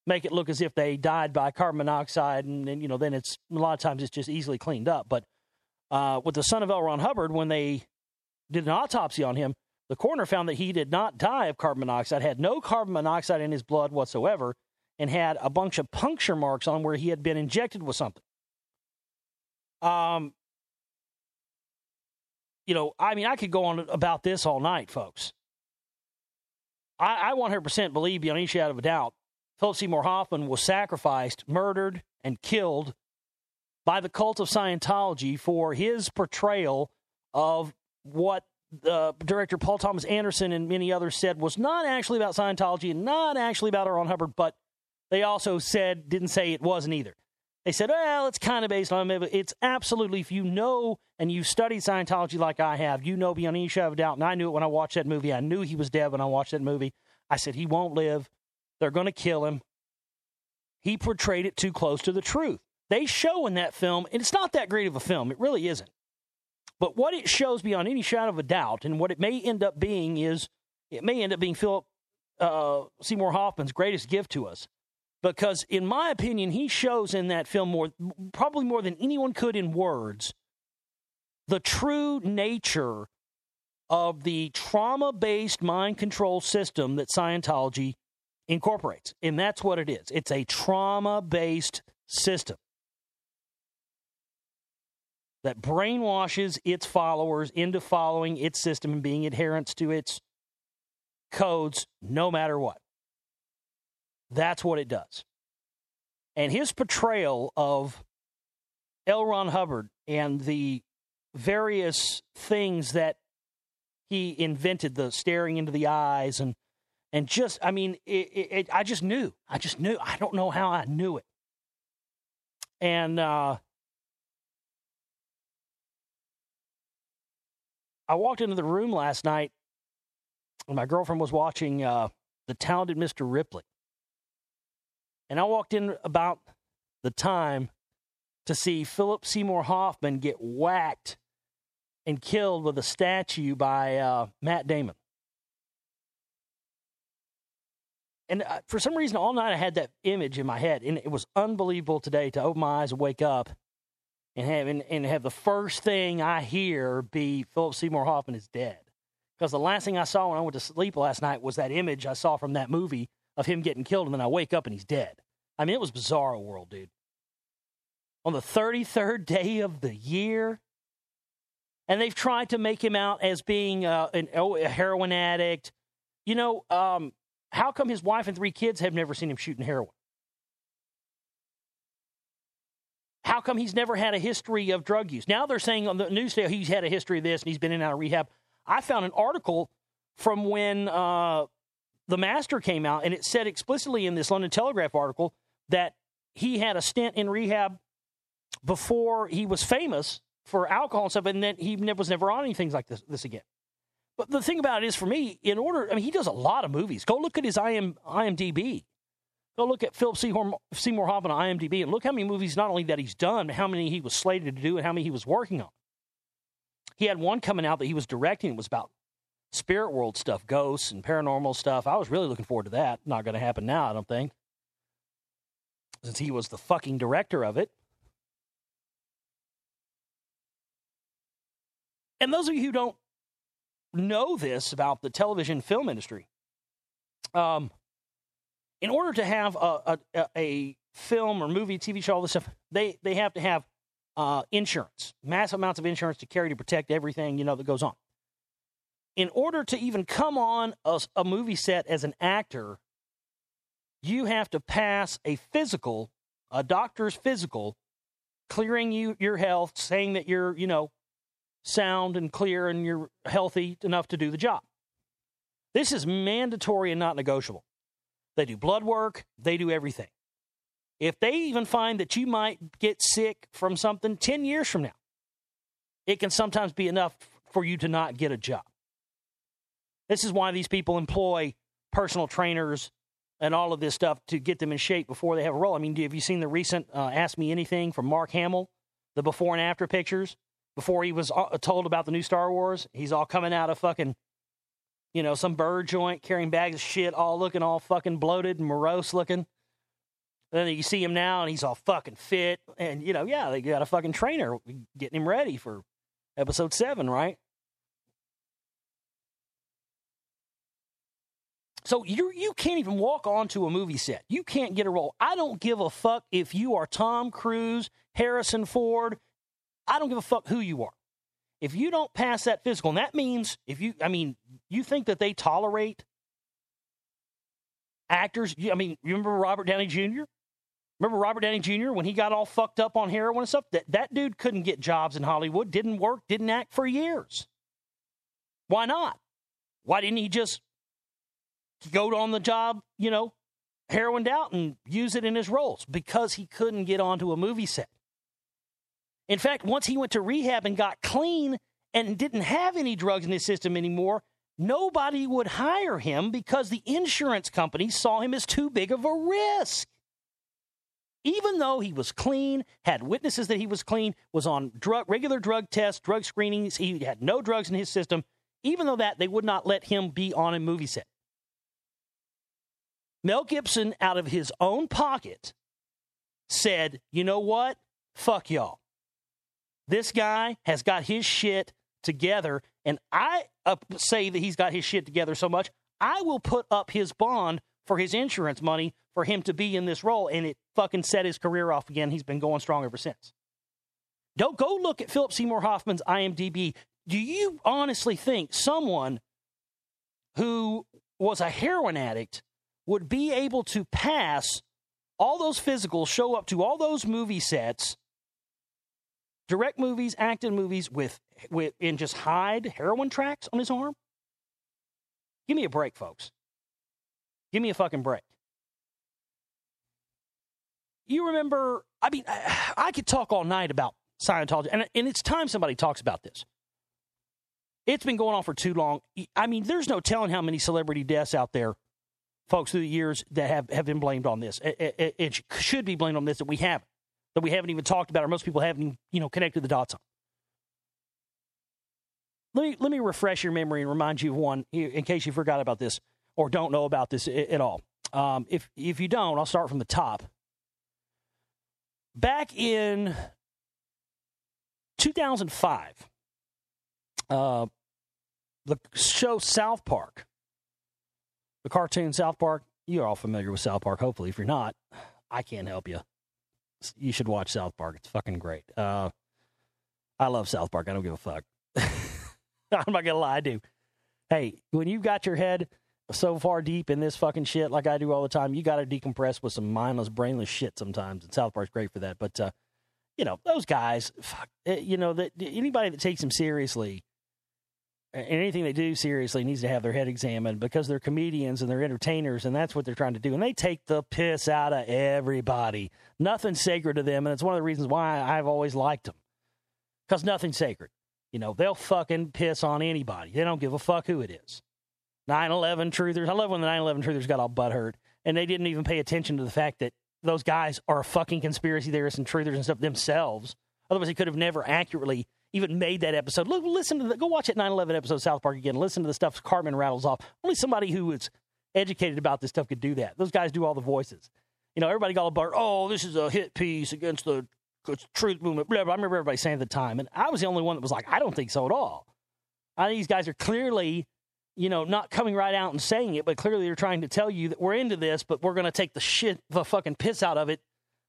make it look as if they died by carbon monoxide. And then, you know, then it's a lot of times it's just easily cleaned up. But with the son of L. Ron Hubbard, when they did an autopsy on him, the coroner found that he did not die of carbon monoxide, had no carbon monoxide in his blood whatsoever, and had a bunch of puncture marks on where he had been injected with something. You know, I mean, I could go on about this all night, folks. I 100% believe beyond any shadow of a doubt Philip Seymour Hoffman was sacrificed, murdered, and killed by the cult of Scientology for his portrayal of what director Paul Thomas Anderson and many others said was not actually about Scientology and not actually about L. Ron Hubbard, but they also said, didn't say it wasn't either. They said, well, it's kind of based on it. It's absolutely, if you know and you studied Scientology like I have, you know beyond any shadow of a doubt, and I knew it when I watched that movie. I knew he was dead when I watched that movie. I said, he won't live. They're going to kill him. He portrayed it too close to the truth. They show in that film, and it's not that great of a film. It really isn't. But what it shows beyond any shadow of a doubt, and what it may end up being is, it may end up being Philip Seymour Hoffman's greatest gift to us. Because, in my opinion, he shows in that film more, probably more than anyone could in words, the true nature of the trauma-based mind control system that Scientology incorporates. And that's what it is. It's a trauma-based system that brainwashes its followers into following its system and being adherents to its codes no matter what. That's what it does. And his portrayal of L. Ron Hubbard and the various things that he invented, the staring into the eyes and just, I mean, I just knew. I just knew. I don't know how I knew it. And I walked into the room last night, and my girlfriend was watching The Talented Mr. Ripley. And I walked in about the time to see Philip Seymour Hoffman get whacked and killed with a statue by Matt Damon. And for some reason, all night I had that image in my head. And it was unbelievable today to open my eyes and wake up and have the first thing I hear be Philip Seymour Hoffman is dead. Because the last thing I saw when I went to sleep last night was that image I saw from that movie of him getting killed, and then I wake up and he's dead. I mean, it was bizarro world, dude. On the 33rd day of the year, and they've tried to make him out as being a heroin addict. You know, how come his wife and three kids have never seen him shooting heroin? How come he's never had a history of drug use? Now they're saying on the news today he's had a history of this, and he's been in and out of rehab. I found an article from when The Master came out, and it said explicitly in this London Telegraph article that he had a stint in rehab before he was famous for alcohol and stuff, and then he was never on any things like this again. But the thing about it is, for me, he does a lot of movies. Go look at his IMDb. Go look at Philip Seymour Hoffman on IMDb, and look how many movies, not only that he's done, but how many he was slated to do and how many he was working on. He had one coming out that he was directing. It was about spirit world stuff, ghosts and paranormal stuff. I was really looking forward to that. Not going to happen now, I don't think, since he was the fucking director of it. And those of you who don't know this about the television film industry, in order to have a film or movie, TV show, all this stuff, they have to have insurance, massive amounts of insurance to carry to protect everything, you know, that goes on. In order to even come on a movie set as an actor, you have to pass a physical, a doctor's physical, clearing your health, saying that you're, you know, sound and clear and you're healthy enough to do the job. This is mandatory and not negotiable. They do blood work. They do everything. If they even find that you might get sick from something 10 years from now, it can sometimes be enough for you to not get a job. This is why these people employ personal trainers and all of this stuff to get them in shape before they have a role. I mean, have you seen the recent Ask Me Anything from Mark Hamill, the before and after pictures? Before he was told about the new Star Wars, he's all coming out of fucking, you know, some bird joint, carrying bags of shit, all looking all fucking bloated and morose looking. And then you see him now, and he's all fucking fit. And, you know, yeah, they got a fucking trainer getting him ready for episode 7, right? So you can't even walk onto a movie set. You can't get a role. I don't give a fuck if you are Tom Cruise, Harrison Ford. I don't give a fuck who you are. If you don't pass that physical, and that means you think that they tolerate actors? I mean, you remember Robert Downey Jr.? Remember Robert Downey Jr. when he got all fucked up on heroin and stuff? That dude couldn't get jobs in Hollywood, didn't work, didn't act for years. Why not? Why didn't he just go on the job, you know, heroined out and use it in his roles? Because he couldn't get onto a movie set. In fact, once he went to rehab and got clean and didn't have any drugs in his system anymore, nobody would hire him because the insurance company saw him as too big of a risk. Even though he was clean, had witnesses that he was clean, was on regular drug tests, drug screenings, he had no drugs in his system, even though that, they would not let him be on a movie set. Mel Gibson, out of his own pocket, said, you know what? Fuck y'all. This guy has got his shit together, and I say that he's got his shit together so much, I will put up his bond for his insurance money for him to be in this role, and it fucking set his career off again. He's been going strong ever since. Don't go look at Philip Seymour Hoffman's IMDb. Do you honestly think someone who was a heroin addict would be able to pass all those physicals, show up to all those movie sets, direct movies, acted movies with and just hide heroin tracks on his arm? Give me a break, folks. Give me a fucking break. You remember, I mean, I could talk all night about Scientology, and it's time somebody talks about this. It's been going on for too long. I mean, there's no telling how many celebrity deaths out there, folks, through the years that have been blamed on this. It should be blamed on this, that we haven't even talked about, or most people haven't, you know, connected the dots on. Let me refresh your memory and remind you of one in case you forgot about this or don't know about this at all. If you don't, I'll start from the top. Back in 2005, the show South Park, the cartoon South Park, you're all familiar with South Park, hopefully. If you're not, I can't help you. You should watch South Park. It's fucking great. I love South Park. I don't give a fuck. I'm not going to lie. I do. Hey, when you've got your head so far deep in this fucking shit like I do all the time, you got to decompress with some mindless, brainless shit sometimes. And South Park's great for that. But, you know, those guys, fuck, you know, anybody that takes them seriously and anything they do seriously needs to have their head examined, because they're comedians and they're entertainers, and that's what they're trying to do. And they take the piss out of everybody. Nothing's sacred to them, and it's one of the reasons why I've always liked them, because nothing's sacred. You know, they'll fucking piss on anybody. They don't give a fuck who it is. 9/11 truthers. I love when the 9/11 truthers got all butthurt, and they didn't even pay attention to the fact that those guys are fucking conspiracy theorists and truthers and stuff themselves. Otherwise, they could have never accurately even made that episode. Look, go watch that 9/11 episode of South Park again. Listen to the stuff Cartman rattles off. Only somebody who is educated about this stuff could do that. Those guys do all the voices. You know, everybody got all about, oh, this is a hit piece against the truth movement. Blah, blah. I remember everybody saying at the time, and I was the only one that was like, I don't think so at all. I think these guys are clearly, you know, not coming right out and saying it, but clearly they're trying to tell you that we're into this, but we're going to take the fucking piss out of it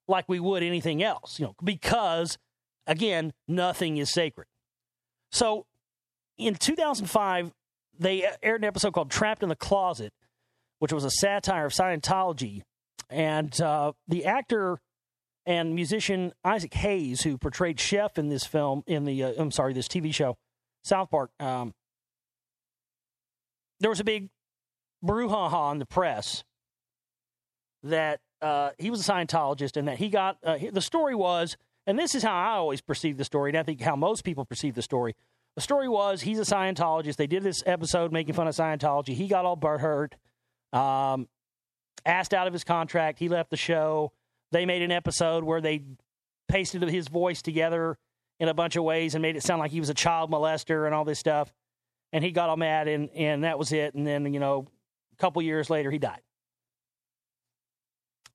like we would anything else, you know, because, again, nothing is sacred. So in 2005, they aired an episode called Trapped in the Closet, which was a satire of Scientology. And the actor and musician Isaac Hayes, who portrayed Chef in this film, this TV show, South Park, there was a big brouhaha in the press that he was a Scientologist, and that he got, the story was, and this is how I always perceive the story, and I think how most people perceive the story. The story was, he's a Scientologist. They did this episode making fun of Scientology. He got all butthurt. asked out of his contract. He left the show. They made an episode where they pasted his voice together in a bunch of ways and made it sound like he was a child molester and all this stuff. And he got all mad, and that was it. And then, you know, a couple years later, he died.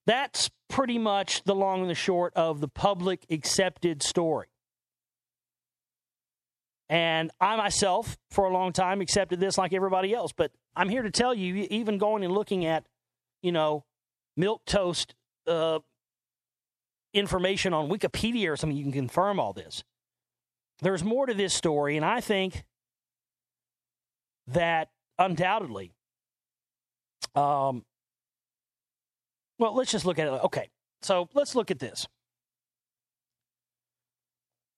That's pretty much the long and the short of the public accepted story. And I myself, for a long time, accepted this like everybody else. But I'm here to tell you, even going and looking at, you know, milquetoast information on Wikipedia or something, you can confirm all this. There's more to this story, and I think that undoubtedly, well, let's just look at it. Okay, so let's look at this.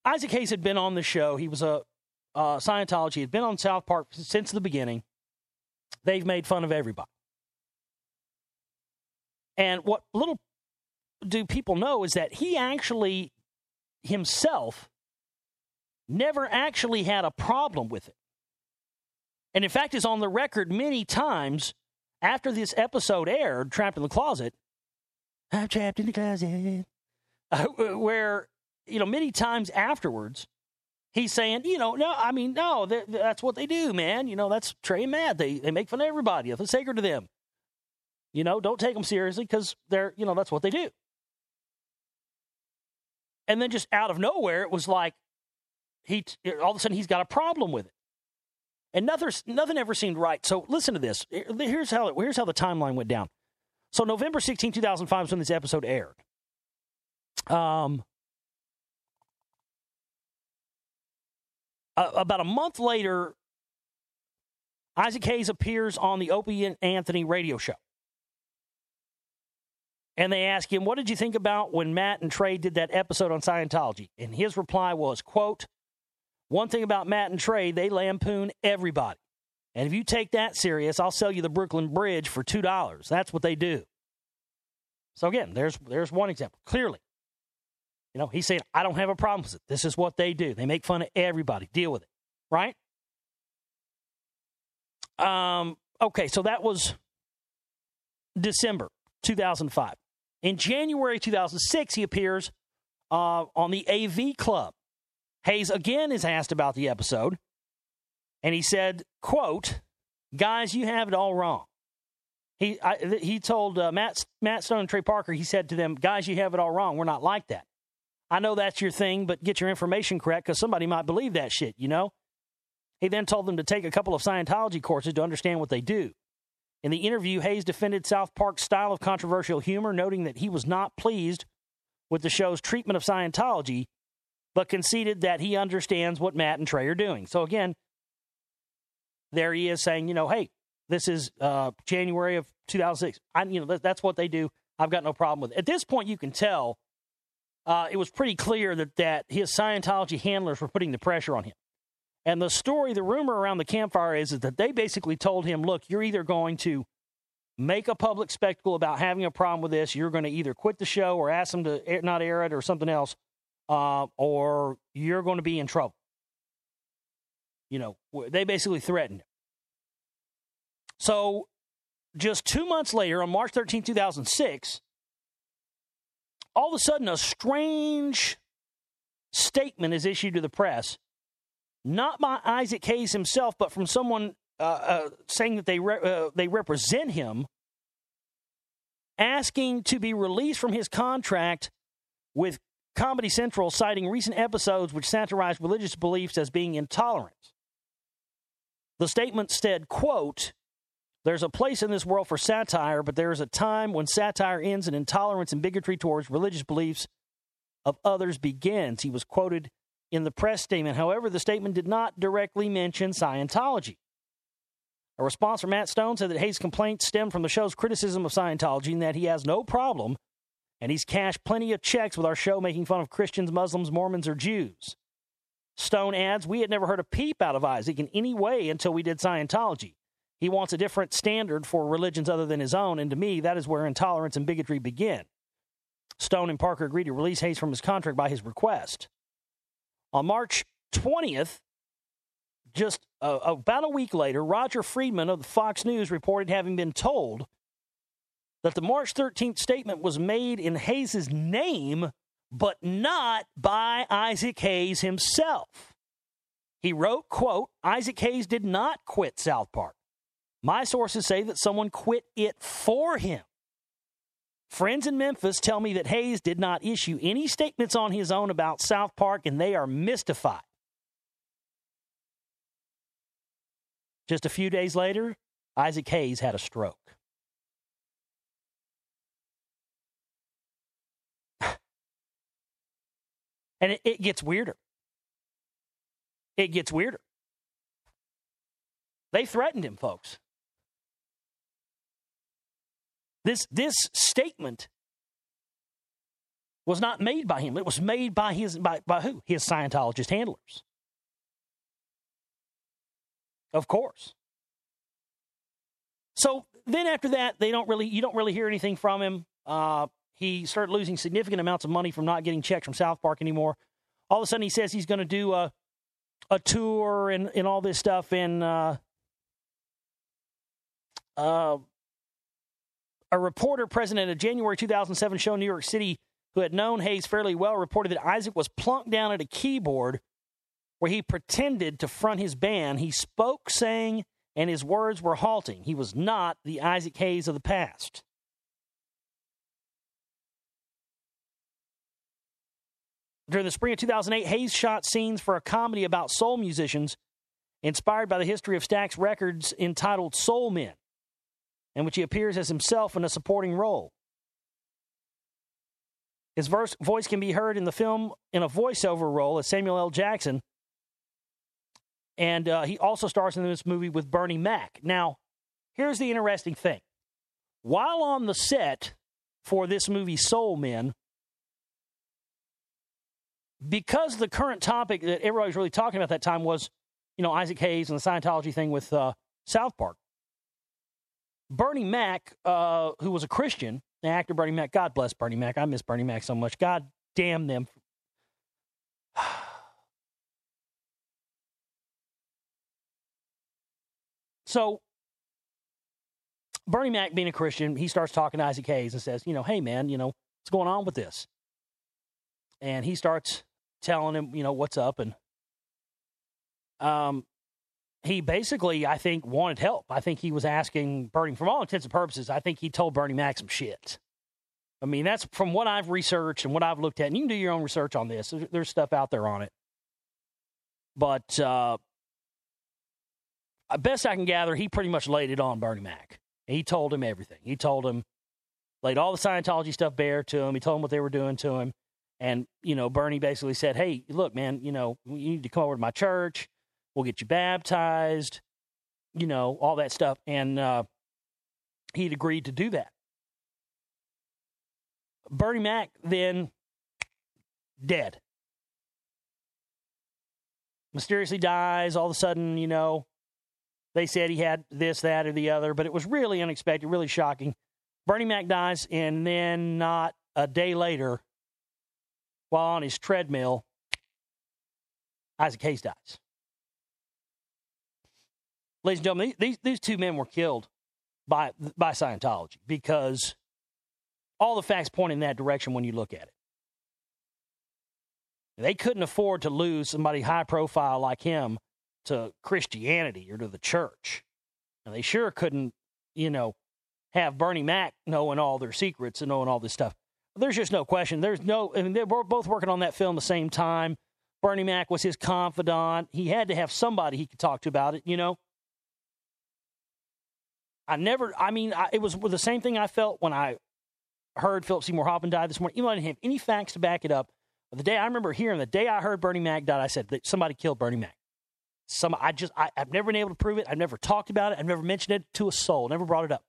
Isaac Hayes had been on the show. He was a Scientology. He had been on South Park since the beginning. They've made fun of everybody. And what little do people know is that he actually himself never actually had a problem with it. And in fact, is on the record many times after this episode aired, Trapped in the Closet. I'm trapped in the closet. Where... you know, many times afterwards, he's saying, you know, no, I mean, no, that's what they do, man. You know, that's Trey and Matt. They make fun of everybody. It's sacred to them. You know, don't take them seriously because they're, you know, that's what they do. And then just out of nowhere, it was like all of a sudden he's got a problem with it. And nothing ever seemed right. So listen to this. Here's how the timeline went down. So November 16, 2005 is when this episode aired. About a month later, Isaac Hayes appears on the Opie and Anthony radio show. And they ask him, what did you think about when Matt and Trey did that episode on Scientology? And his reply was, quote, one thing about Matt and Trey, they lampoon everybody. And if you take that serious, I'll sell you the Brooklyn Bridge for $2. That's what they do. So again, there's one example, clearly. You know, he's saying, I don't have a problem with it. This is what they do. They make fun of everybody. Deal with it. Right? Okay, so that was December 2005. In January 2006, he appears on the AV Club. Hayes again is asked about the episode, and he said, quote, guys, you have it all wrong. He told Matt Stone and Trey Parker, he said to them, guys, you have it all wrong. We're not like that. I know that's your thing, but get your information correct because somebody might believe that shit, you know? He then told them to take a couple of Scientology courses to understand what they do. In the interview, Hayes defended South Park's style of controversial humor, noting that he was not pleased with the show's treatment of Scientology, but conceded that he understands what Matt and Trey are doing. So again, there he is saying, you know, hey, this is January of 2006. That's what they do. I've got no problem with it. At this point, you can tell it was pretty clear that his Scientology handlers were putting the pressure on him. And the story, the rumor around the campfire is that they basically told him, look, you're either going to make a public spectacle about having a problem with this, you're going to either quit the show or ask them to not air it or something else, or you're going to be in trouble. You know, they basically threatened him. So just 2 months later, on March 13, 2006, all of a sudden, a strange statement is issued to the press, not by Isaac Hayes himself, but from someone saying that they represent him, asking to be released from his contract with Comedy Central, citing recent episodes which satirized religious beliefs as being intolerant. The statement said, quote, there's a place in this world for satire, but there is a time when satire ends and intolerance and bigotry towards religious beliefs of others begins. He was quoted in the press statement. However, the statement did not directly mention Scientology. A response from Matt Stone said that Hayes' complaints stemmed from the show's criticism of Scientology and that he has no problem, and he's cashed plenty of checks with our show making fun of Christians, Muslims, Mormons, or Jews. Stone adds, we had never heard a peep out of Isaac in any way until we did Scientology. He wants a different standard for religions other than his own, and to me, that is where intolerance and bigotry begin. Stone and Parker agreed to release Hayes from his contract by his request. On March 20th, just about a week later, Roger Friedman of Fox News reported having been told that the March 13th statement was made in Hayes' name, but not by Isaac Hayes himself. He wrote, quote, Isaac Hayes did not quit South Park. My sources say that someone quit it for him. Friends in Memphis tell me that Hayes did not issue any statements on his own about South Park, and they are mystified. Just a few days later, Isaac Hayes had a stroke. And it gets weirder. It gets weirder. They threatened him, folks. This statement was not made by him. It was made by who? His Scientologist handlers. Of course. So then after that, you don't really hear anything from him. He started losing significant amounts of money from not getting checks from South Park anymore. All of a sudden, he says he's going to do a tour and all this stuff in a reporter present at a January 2007 show in New York City who had known Hayes fairly well reported that Isaac was plunked down at a keyboard where he pretended to front his band. He spoke, sang, and his words were halting. He was not the Isaac Hayes of the past. During the spring of 2008, Hayes shot scenes for a comedy about soul musicians inspired by the history of Stax Records entitled Soul Men, in which he appears as himself in a supporting role. His voice can be heard in the film in a voiceover role as Samuel L. Jackson, and he also stars in this movie with Bernie Mac. Now, here's the interesting thing. While on the set for this movie Soul Men, because the current topic that everybody was really talking about that time was, you know, Isaac Hayes and the Scientology thing with South Park, Bernie Mac, who was a Christian, the actor Bernie Mac, God bless Bernie Mac. I miss Bernie Mac so much. God damn them. So, Bernie Mac being a Christian, he starts talking to Isaac Hayes and says, you know, hey, man, you know, what's going on with this? And he starts telling him, you know, what's up. And he basically, I think, wanted help. I think he was asking Bernie, for all intents and purposes, I think he told Bernie Mac some shit. I mean, that's from what I've researched and what I've looked at. And you can do your own research on this. There's stuff out there on it. But best I can gather, he pretty much laid it on Bernie Mac. He told him everything. He told him, laid all the Scientology stuff bare to him. He told him what they were doing to him. And, you know, Bernie basically said, hey, look, man, you know, you need to come over to my church. We'll get you baptized, you know, all that stuff. And he'd agreed to do that. Bernie Mac then dead. Mysteriously dies. All of a sudden, you know, they said he had this, that, or the other. But it was really unexpected, really shocking. Bernie Mac dies, and then not a day later, while on his treadmill, Isaac Hayes dies. Ladies and gentlemen, these two men were killed by Scientology because all the facts point in that direction when you look at it. They couldn't afford to lose somebody high profile like him to Christianity or to the church. And they sure couldn't, you know, have Bernie Mac knowing all their secrets and knowing all this stuff. There's just no question. I mean, they were both working on that film the same time. Bernie Mac was his confidant. He had to have somebody he could talk to about it, you know. It was the same thing I felt when I heard Philip Seymour Hoffman die this morning. Even though I didn't have any facts to back it up. The day I heard Bernie Mac died, I said that somebody killed Bernie Mac. I've never been able to prove it. I've never talked about it. I've never mentioned it to a soul. Never brought it up.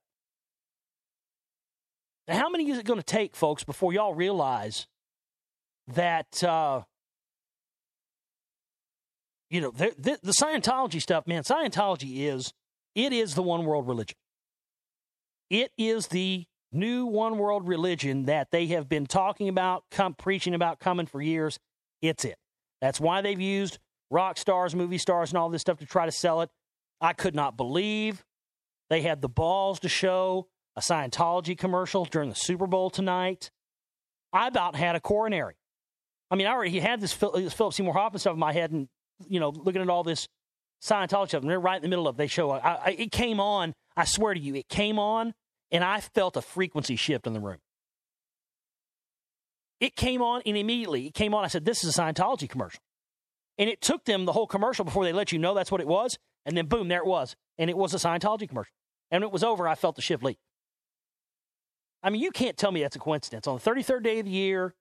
Now, how many is it going to take, folks, before y'all realize that, you know, the Scientology stuff, man, Scientology is the one world religion. It is the new one world religion that they have been talking about, preaching about, coming for years. It's it. That's why they've used rock stars, movie stars, and all this stuff to try to sell it. I could not believe they had the balls to show a Scientology commercial during the Super Bowl tonight. I about had a coronary. I mean, I already had this Philip Seymour Hoffman stuff in my head and, you know, looking at all this Scientology stuff, and they're right in the middle of it. They show up. It came on. I swear to you, it came on, and I felt a frequency shift in the room. It came on, and immediately it came on. I said, this is a Scientology commercial. And it took them the whole commercial before they let you know that's what it was. And then, boom, there it was. And it was a Scientology commercial. And when it was over, I felt the shift leap. I mean, you can't tell me that's a coincidence. On the 33rd day of the year,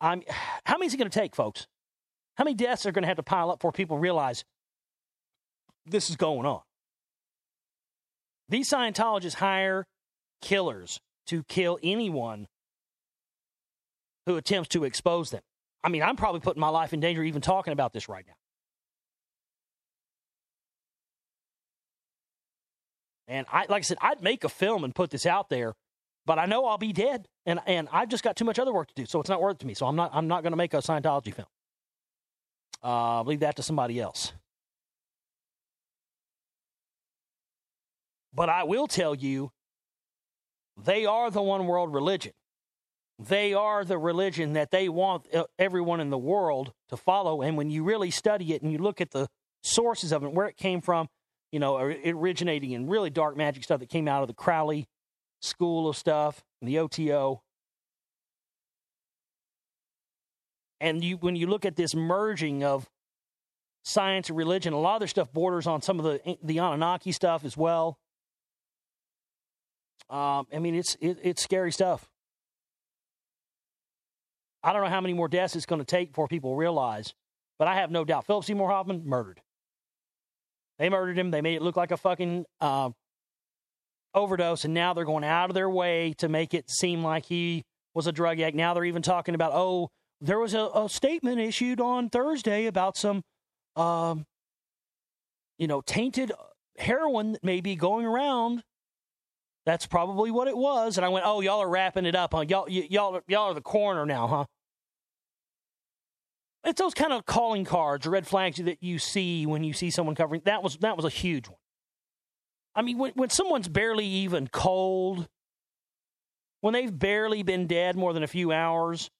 how many is it going to take, folks? How many deaths are going to have to pile up before people realize this is going on? These Scientologists hire killers to kill anyone who attempts to expose them. I mean, I'm probably putting my life in danger even talking about this right now. And like I said, I'd make a film and put this out there, but I know I'll be dead, and I've just got too much other work to do, so it's not worth it to me. So I'm not going to make a Scientology film. Leave that to somebody else. But I will tell you, they are the one world religion. They are the religion that they want everyone in the world to follow. And when you really study it and you look at the sources of it, where it came from, you know, originating in really dark magic stuff that came out of the Crowley school of stuff and the OTO. And when you look at this merging of science and religion, a lot of their stuff borders on some of the Anunnaki stuff as well. I mean, it's scary stuff. I don't know how many more deaths it's going to take before people realize, but I have no doubt Philip Seymour Hoffman murdered. They murdered him. They made it look like a fucking overdose, and now they're going out of their way to make it seem like he was a drug addict. Now they're even talking about, oh, there was a statement issued on Thursday about some, tainted heroin that may be going around. That's probably what it was. And I went, oh, y'all are wrapping it up. Huh? Y'all are the coroner now, huh? It's those kind of calling cards or red flags that you see when you see someone covering. That was a huge one. I mean, when someone's barely even cold, when they've barely been dead more than a few hours,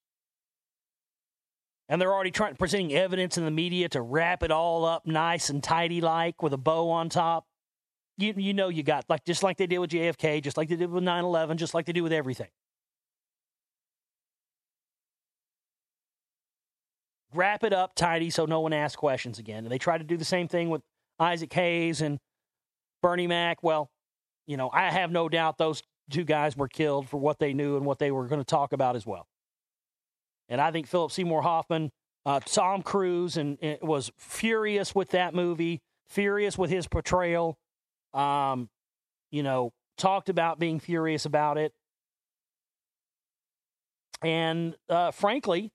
and they're already presenting evidence in the media to wrap it all up nice and tidy-like with a bow on top, you know you got, like, just like they did with JFK, just like they did with 9/11, just like they do with everything. Wrap it up tidy so no one asks questions again. And they try to do the same thing with Isaac Hayes and Bernie Mac. Well, you know, I have no doubt those two guys were killed for what they knew and what they were going to talk about as well. And I think Philip Seymour Hoffman, Tom Cruise, and was furious with that movie, furious with his portrayal, talked about being furious about it. And frankly,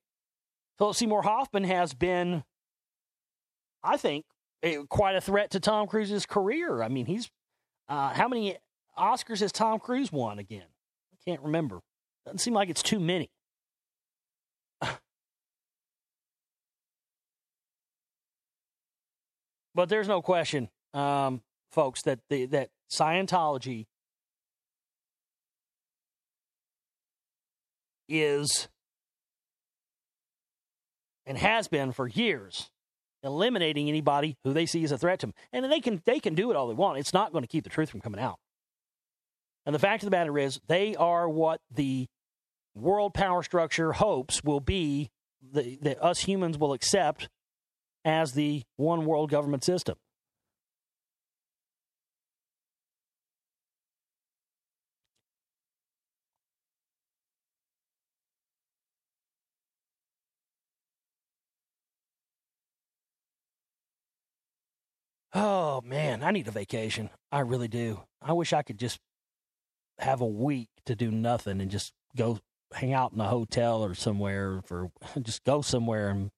Philip Seymour Hoffman has been, I think, quite a threat to Tom Cruise's career. I mean, he's how many Oscars has Tom Cruise won again? I can't remember. Doesn't seem like it's too many. But there's no question, folks, that that Scientology is, and has been for years, eliminating anybody who they see as a threat to them. And they can do it all they want. It's not going to keep the truth from coming out. And the fact of the matter is, they are what the world power structure hopes will be, that us humans will accept as the one world government system. Oh, man, I need a vacation. I really do. I wish I could just have a week to do nothing and just go hang out in a hotel or somewhere, for just go somewhere. And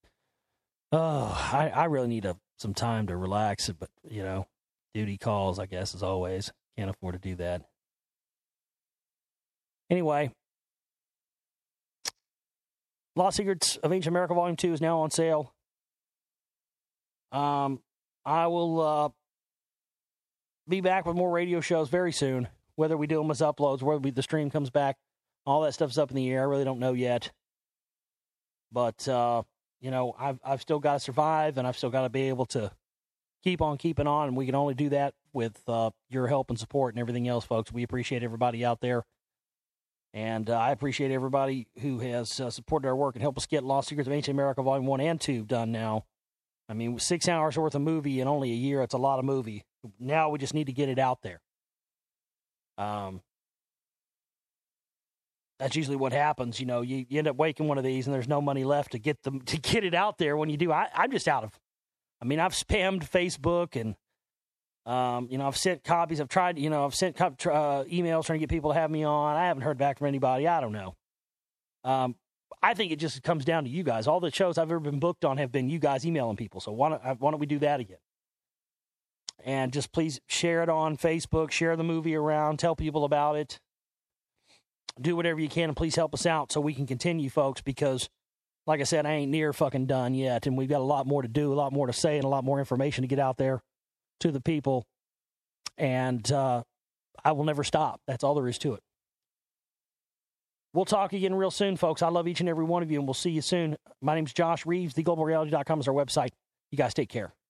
I really need some time to relax. But, you know, duty calls, I guess, as always. Can't afford to do that. Anyway, Lost Secrets of Ancient America Volume 2 is now on sale. I will be back with more radio shows very soon. Whether we do them as uploads, whether the stream comes back, all that stuff's up in the air. I really don't know yet. But, you know, I've still got to survive, and I've still got to be able to keep on keeping on, and we can only do that with your help and support and everything else, folks. We appreciate everybody out there, and I appreciate everybody who has supported our work and helped us get Lost Secrets of Ancient America Volume 1 and 2 done now. I mean, 6 hours worth of movie in only a year, it's a lot of movie. Now we just need to get it out there. That's usually what happens. You know, you end up waking one of these and there's no money left to get them, to get it out there when you do. I'm just out of, I mean, I've spammed Facebook and, you know, I've sent copies. I've tried, you know, I've sent emails trying to get people to have me on. I haven't heard back from anybody. I don't know. I think it just comes down to you guys. All the shows I've ever been booked on have been you guys emailing people. So why don't we do that again? And just please share it on Facebook, share the movie around, tell people about it. Do whatever you can, and please help us out so we can continue, folks, because, like I said, I ain't near fucking done yet, and we've got a lot more to do, a lot more to say, and a lot more information to get out there to the people, and I will never stop. That's all there is to it. We'll talk again real soon, folks. I love each and every one of you, and we'll see you soon. My name's Josh Reeves. Theglobalreality.com is our website. You guys take care.